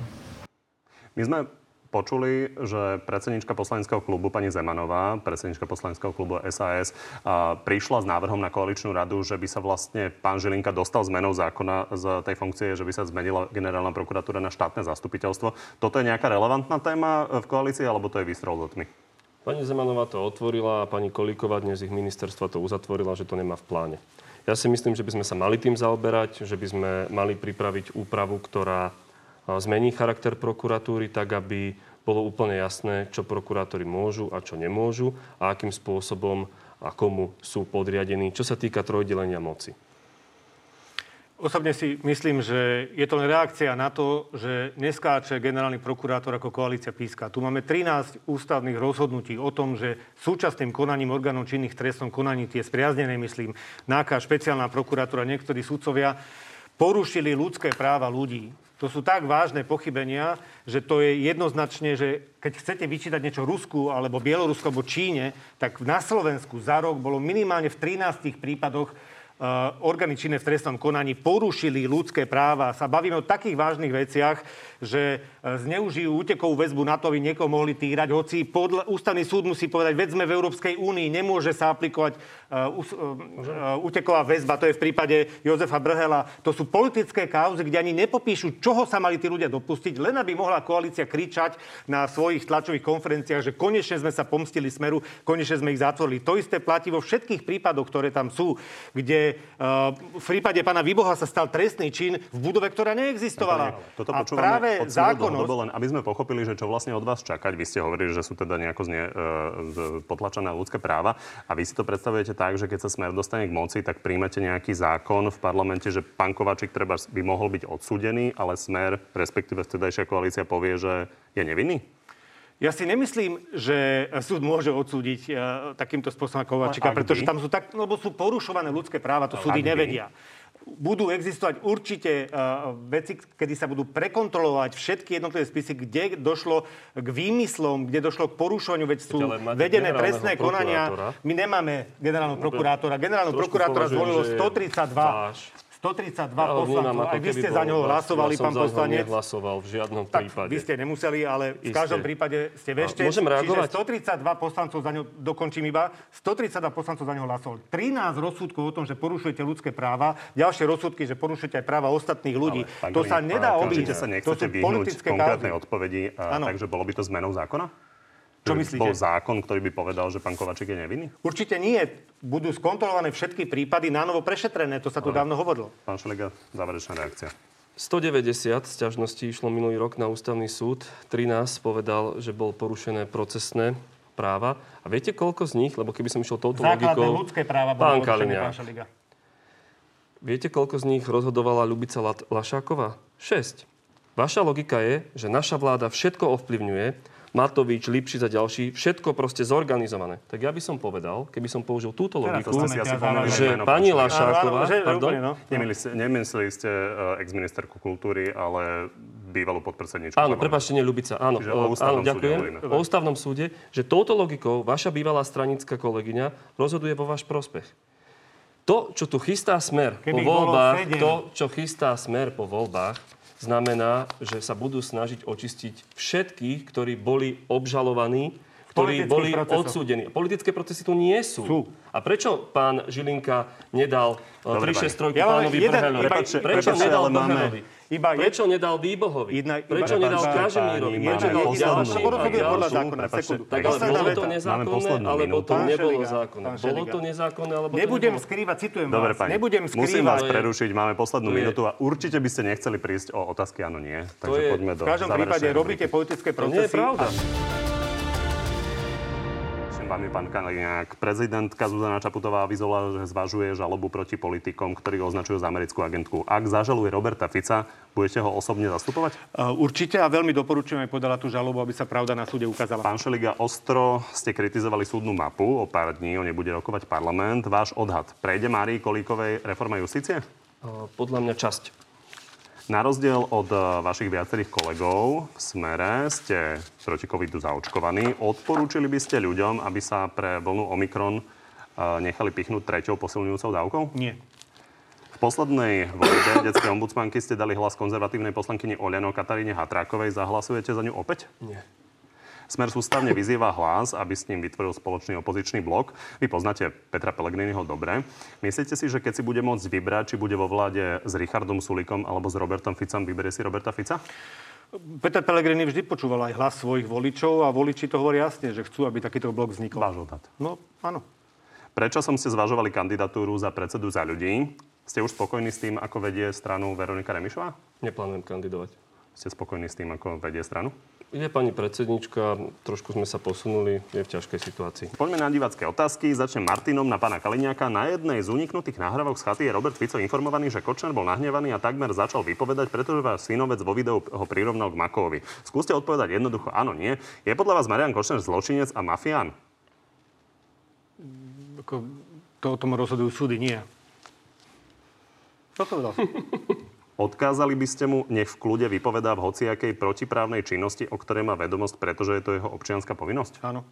My sme počuli, že predsednička poslaneckého klubu pani Zemanová, predsednička poslaneckého klubu SAS, prišla s návrhom na koaličnú radu, že by sa vlastne pán Žilinka dostal zmenou zákona z tej funkcie, že by sa zmenila generálna prokuratúra na štátne zastupiteľstvo. Toto je nejaká relevantná téma v koalícii, alebo to je výstrel do tmy? Pani Zemanová to otvorila a pani Kolíková, dnes ich ministerstva, to uzatvorila, že to nemá v pláne. Ja si myslím, že by sme sa mali tým zaoberať, že by sme mali pripraviť úpravu, ktorá zmení charakter prokuratúry tak, aby bolo úplne jasné, čo prokurátori môžu a čo nemôžu a akým spôsobom a komu sú podriadení, čo sa týka trojdelenia moci. Osobne si myslím, že je to len reakcia na to, že neskáče generálny prokurátor ako koalícia píska. Tu máme 13 ústavných rozhodnutí o tom, že súčasným konaním orgánov činných v trestnom konaní, tie spriaznené, myslím, NAKA, špeciálna prokuratúra, niektorí sudcovia porušili ľudské práva ľudí. To sú tak vážne pochybenia, že to je jednoznačne, že keď chcete vyčítať niečo Rusku alebo Bielorusku alebo Číne, tak na Slovensku za rok bolo minimálne v 13 prípadoch orgány činné v trestnom konaní porušili ľudské práva. Sa bavíme o takých vážnych veciach, že zneužijú útekovú väzbu na to, aby niekoho mohli týrať. Hoci ústavný súd musí povedať, veď sme v Európskej únii, nemôže sa aplikovať úteková väzba. To je v prípade Jozefa Brhela. To sú politické kauzy, kde ani nepopíšu, čoho sa mali tí ľudia dopustiť, len aby mohla koalícia kričať na svojich tlačových konferenciách, že konečne sme sa pomstili Smeru, konečne sme ich zatvorili. To isté platí vo všetkých prípadoch, ktoré tam sú, kde v prípade pána Výboha sa stal trestný čin v budove, ktorá neexistovala. Toto a práve zákonnosť... Len aby sme pochopili, že čo vlastne od vás čakať. Vy ste hovorili, že sú teda nejako potlačené ľudské práva a vy si to predstavujete tak, že keď sa Smer dostane k moci, tak príjmete nejaký zákon v parlamente, že pán Kováčik treba by mohol byť odsúdený, ale Smer, respektíve vtedajšia koalícia povie, že je nevinný. Ja si nemyslím, že súd môže odsúdiť takýmto spôsobom Kováčika, pretože tam sú tak, lebo sú porušované ľudské práva, to súdy nevedia. Budú existovať určite veci, kedy sa budú prekontrolovať všetky jednotlivé spisy, kde došlo k výmyslom, kde došlo k porušovaniu, veď sú vedené trestné konania. My nemáme generálneho prokurátora. Generálneho prokurátora zvolilo 132. 132 poslancov, aj vy ste za ňou hlasovali, pán poslanec. Ja som za ňou nehlasoval v žiadnom prípade. Tak, vy ste nemuseli, ale v každom prípade ste vešte. Môžem reagovať? Čiže 132 poslancov za ňou, dokončím iba, 132 poslancov za ňou hlasovali. 13 rozsudkov o tom, že porušujete ľudské práva, ďalšie rozsudky, že porušujete aj práva ostatných ľudí. Ale, to sa nedá obísť. Určite sa nechcete vyhnúť konkrétnej odpovedi, takže bolo by to zmenou zákona? Čo myslíte? Bol zákon, ktorý by povedal, že pán Kováčik je nevinný? Určite nie. Budú skontrolované všetky prípady nánovo prešetrené. To sa tu dávno hovorilo. Pán Šeliga, záverečná reakcia. 190 sťažností išlo minulý rok na ústavný súd. 13 povedal, že bol porušené procesné práva. A viete, koľko z nich? Lebo keby som išiel touto základné logikou... Základné ľudské práva bolo porušené, pán Šeliga. Viete, koľko z nich rozhodovala Ľubica Lašáková? 6. Vaša logika je, že naša vláda všetko ovplyvňuje. Matovič, Lipšic a ďalší, všetko proste zorganizované. Tak ja by som povedal, keby som použil túto logiku, že pani Lašáková... Pardon? Nemysleli ste ex-ministerku kultúry, ale bývalú podpredsedničku. Áno, prepáčte, nie Ľubica. Áno, ďakujem. O ústavnom súde, že touto logikou vaša bývalá stranická kolegyňa rozhoduje vo váš prospech. To, čo tu chystá Smer po voľbách, znamená, že sa budú snažiť očistiť všetkých, ktorí boli obžalovaní, ktorí boli odsúdení. Politické procesy tu nie sú. A prečo pán Žilinka nedal 363 pánovi Brheľovi? Prečo nedal Brheľovi? Prečo nedal Výbohovi? Prečo nedal Kažimírovi? Prečo nedal ďalším? Tak bolo to nezákonné, alebo to nebolo zákonné? Bolo to nezákonné, alebo to nebolo? Nebudem skrývať, citujem vás. Musím vás prerušiť, máme poslednú minútu a určite by ste nechceli prísť o otázky, áno, nie. Takže poďme do záverečnej. V každom prípade robíte politické procesy. Vámi, pán Kaliňák. Prezidentka Zuzana Čaputová avizovala, že zvažuje žalobu proti politikom, ktorí označujú za americkú agentku. Ak zažaluje Roberta Fica, budete ho osobne zastupovať? Určite a veľmi doporučujem aj podala tú žalobu, aby sa pravda na súde ukázala. Pán Šeliga, ostro ste kritizovali súdnu mapu. O pár dní o nej bude rokovať parlament. Váš odhad. Prejde Márii Kolíkovej reforma justície? Podľa mňa časť. Na rozdiel od vašich viacerých kolegov v Smere ste proti covidu zaočkovaní. Odporúčili by ste ľuďom, aby sa pre vlnu Omikron nechali pichnúť treťou posilňujúcou dávkou? Nie. V poslednej voľbe detskej ombudsmanky ste dali hlas konzervatívnej poslankyni Oľano Kataríne Hatrákovej. Zahlasujete za ňu opäť? Nie. Smer sústavne vyzýva Hlas, aby s ním vytvoril spoločný opozičný blok. Vy poznáte Petra Pellegriniho dobre. Myslíte si, že keď si bude môcť vybrať, či bude vo vláde s Richardom Sulíkom alebo s Robertom Ficom, vyberie si Roberta Fica? Peter Pellegrini vždy počúval aj hlas svojich voličov a voliči to hovorí jasne, že chcú, aby takýto blok vznikol. Váš odhad. No, áno. Predčasom ste zvažovali kandidatúru za predsedu Za ľudí. Ste už spokojní s tým, ako vedie stranu Veronika Remišová? Neplánujem kandidovať. Ste spokojní s tým, ako vedie stranu? Je pani predsednička, trošku sme sa posunuli, je v ťažkej situácii. Poďme na divácké otázky, začnem Martinom na pána Kaliňáka. Na jednej z uniknutých nahrávok z chaty je Robert Fico informovaný, že Kočner bol nahnevaný a takmer začal vypovedať, pretože váš synovec vo videu ho prirovnal k Makovi. Skúste odpovedať jednoducho áno, nie. Je podľa vás Marián Kočner zločinec a mafián? To o tom rozhodujú súdy, nie. Čo to vedal? Odkázali by ste mu, nech v kľude vypovedá v hociakej protiprávnej činnosti, o ktorej má vedomosť, pretože je to jeho občianska povinnosť? Áno.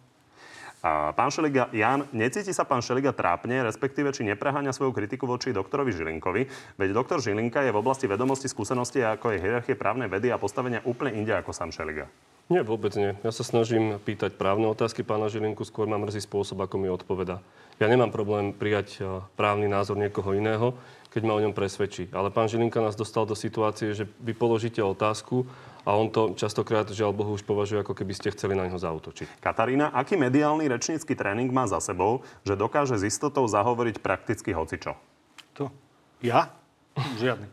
A pán Šeliga, Ján, necíti sa pán Šeliga trápne, respektíve či nepreháňa svoju kritiku voči doktorovi Žilinkovi? Veď doktor Žilinka je v oblasti vedomosti, skúsenosti ako je hierarchie právnej vedy a postavenia úplne inde ako sám Šeliga. Nie, vôbec nie. Ja sa snažím pýtať právne otázky pána Žilinku, skôr ma mrzí spôsob, ako mi odpovedá. Ja nemám problém prijať právny názor niekoho iného, keď ma o ňom presvedčí. Ale pán Žilinka nás dostal do situácie, že vy položíte otázku a on to častokrát, žiaľ Bohu, už považuje, ako keby ste chceli na neho zaútočiť. Katarína, aký mediálny rečnícky tréning má za sebou, že dokáže s istotou zahovoriť prakticky hocičo? To Ja? Žiadny.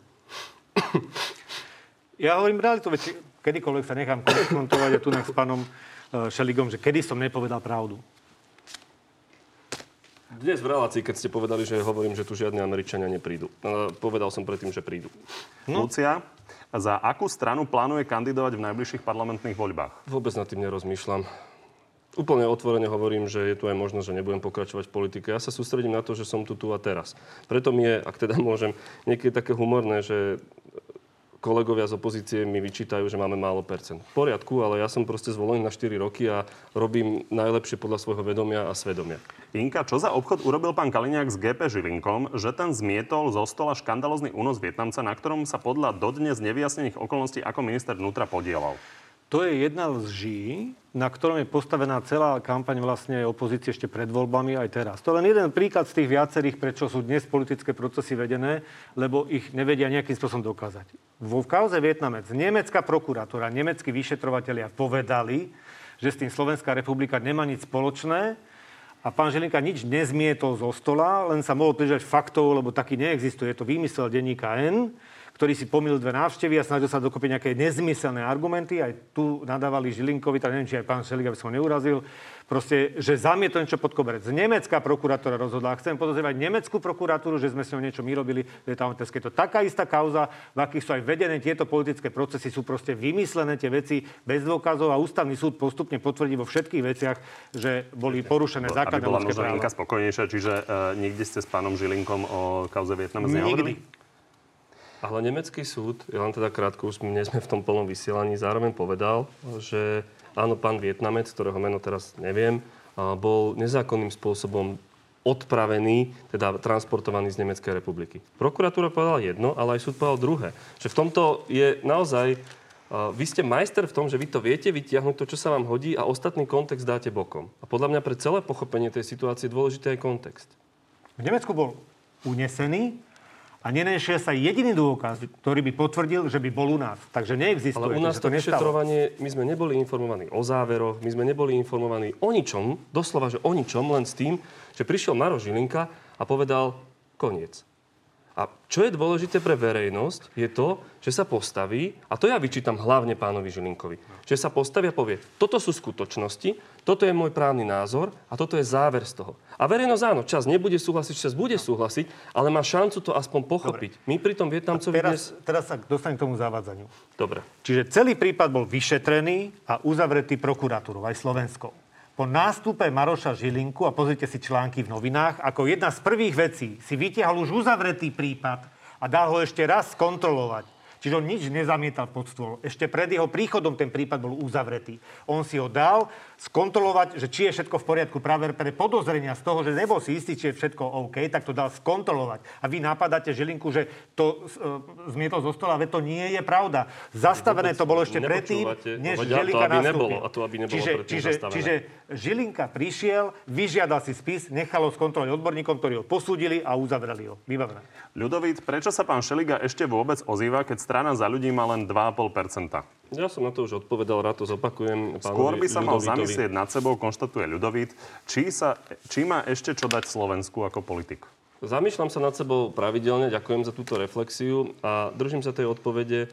Ja hovorím realitu, veď kedykoľvek sa nechám konfrontovať a tu s pánom Šeligom, že kedy som nepovedal pravdu. Dnes v relácii, keď ste povedali, že hovorím, že tu žiadne Američania neprídu. Povedal som predtým, že prídu. Lucia, za akú stranu plánuje kandidovať v najbližších parlamentných voľbách? Vôbec nad tým nerozmýšľam. Úplne otvorene hovorím, že je tu aj možnosť, že nebudem pokračovať v politike. Ja sa sústredím na to, že som tu a teraz. Preto mi je, ak teda môžem, niekedy také humorné, že kolegovia z opozície mi vyčítajú, že máme málo percent. V poriadku, ale ja som proste zvolený na 4 roky a robím najlepšie podľa svojho vedomia a svedomia. Inka, čo za obchod urobil pán Kaliňák s GP Žilinkom, že ten zmietol zo stola škandalózny únos Vietnamca, na ktorom sa podľa dodnes nevyjasnených okolností ako minister vnútra podielal? To je jedna z lží, na ktorom je postavená celá kampaň vlastne opozície ešte pred voľbami aj teraz. To je len jeden príklad z tých viacerých, prečo sú dnes politické procesy vedené, lebo ich nevedia nejakým spôsobom dokázať. Vo kauze Vietnamec nemecká prokuratúra, nemeckí vyšetrovatelia povedali, že s tým Slovenská republika nemá nič spoločné a pán Žilinka nič nezmietol zo stola, len sa mohol prižať faktov, lebo taký neexistuje. Je to výmysel denníka N, ktorý si pomýlil dve návštevy a snažil sa dokopiť nejaké nezmyselné argumenty. Aj tu nadávali Žilinkovi, tak neviem, či aj pán Šeliga, aby som ho neurazil, proste, že zamietol niečo pod koberec. Nemecká prokuratúra rozhodla. A chcem podozrievať nemeckú prokuratúru, že sme s ňou niečo my robili. Je to taká istá kauza, v akých sú aj vedené tieto politické procesy, sú proste vymyslené tie veci bez dôkazov a ústavný súd postupne potvrdí vo všetkých veciach, že boli porušené základné ľudské práva. Aby bola možno spokojnejšia, čiže nikdy ste s pánom Žilinkom o kauze Vietnamu nehovorili? Ale nemecký súd, ja len teda krátko, už nie sme v tom plnom vysielaní, zároveň povedal, že áno, pán Vietnamec, ktorého meno teraz neviem, bol nezákonným spôsobom odpravený, teda transportovaný z Nemeckej republiky. Prokuratúra povedala jedno, ale aj súd povedal druhé. Že v tomto je naozaj... Vy ste majster v tom, že vy to viete vytiahnuť to, čo sa vám hodí a ostatný kontext dáte bokom. A podľa mňa pre celé pochopenie tej situácie je dôležitý aj kontext. V Nemecku bol unesený a nenešie sa jediný dôkaz, ktorý by potvrdil, že by bol u nás. Takže neexistuje. Ale u nás to vyšetrovanie, my sme neboli informovaní o záveroch, my sme neboli informovaní o ničom, doslova, že o ničom, len s tým, že prišiel Maro Žilinka a povedal koniec. A čo je dôležité pre verejnosť, je to, že sa postaví, a to ja vyčítam hlavne pánovi Žilinkovi, že sa postaví a povie, toto sú skutočnosti, toto je môj právny názor a toto je záver z toho. A verejnosť áno, čas nebude súhlasiť, čas bude súhlasiť, ale má šancu to aspoň pochopiť. Dobre. My pri tom Vietnamcovi dnes... Teraz sa dostanem k tomu zavádzaniu. Dobre. Čiže celý prípad bol vyšetrený a uzavretý prokuratúrou, aj slovenskou. Po nástupe Maroša Žilinku, a pozrite si články v novinách, ako jedna z prvých vecí si vytiahol už uzavretý prípad a dal ho ešte raz skontrolovať. Čiže on nič nezamietal pod stôl. Ešte pred jeho príchodom ten prípad bol uzavretý. On si ho dal skontrolovať, že či je všetko v poriadku, práve pre podozrenia z toho, že nebol si istý, či je všetko OK, tak to dal skontrolovať. A vy napadáte Žilinku, že to zmietol zo stola, veď to nie je pravda. Zastavené to bolo ešte predtým, než Žilinka nastúpil. Čiže Žilinka prišiel, vyžiadal si spis, nechal ho skontrolovať odborníkom, ktorí ho posúdili a uzavreli ho. Vybavené. Ľudovít, prečo sa pán Šeliga ešte vôbec ozýva, keď Strana Za ľudí má len 2,5%. Ja som na to už odpovedal, rád to zopakujem. Skôr by sa mal zamyslieť nad sebou, konštatuje Ľudovít, či má ešte čo dať Slovensku ako politik. Zamýšľam sa nad sebou pravidelne, ďakujem za túto reflexiu a držím sa tej odpovede.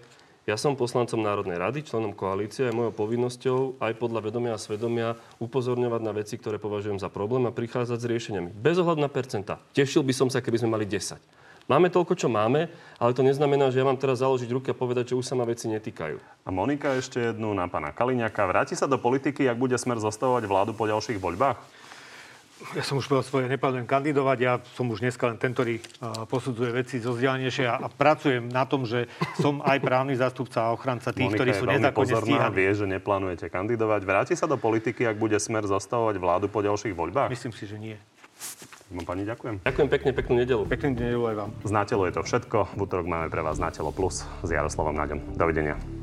Ja som poslancom Národnej rady, členom koalície a mojou povinnosťou aj podľa vedomia a svedomia upozorňovať na veci, ktoré považujem za problém a prichádzať s riešeniami. Bez ohľadu na percentá. Tešil by som sa, keby sme mali 10. Máme toľko, čo máme, ale to neznamená, že ja mám teraz založiť ruky a povedať, že už sa ma veci netýkajú. A Monika ešte jednu na pána Kaliňáka. Vráti sa do politiky, ak bude Smer zostavovať vládu po ďalších voľbách? Ja som už povedal svoje, neplánujem kandidovať. Ja som už dneska len ten, ktorý posudzuje veci zo vzdialenejšie a pracujem na tom, že som aj právny zástupca a ochranca tých, ktorí sú nezákonne stíhaní. Monika vie, že neplánujete kandidovať. Vráti sa do politiky, ak bude Smer zostavovať vládu po ďalších voľbách? Myslím si, že nie. Pani, ďakujem. Ďakujem pekne, peknú nedeľu. Peknú nedeľu aj vám. Z Na telo je to všetko. V utorok máme pre vás Na telo plus s Jaroslavom Naďom. Dovidenia.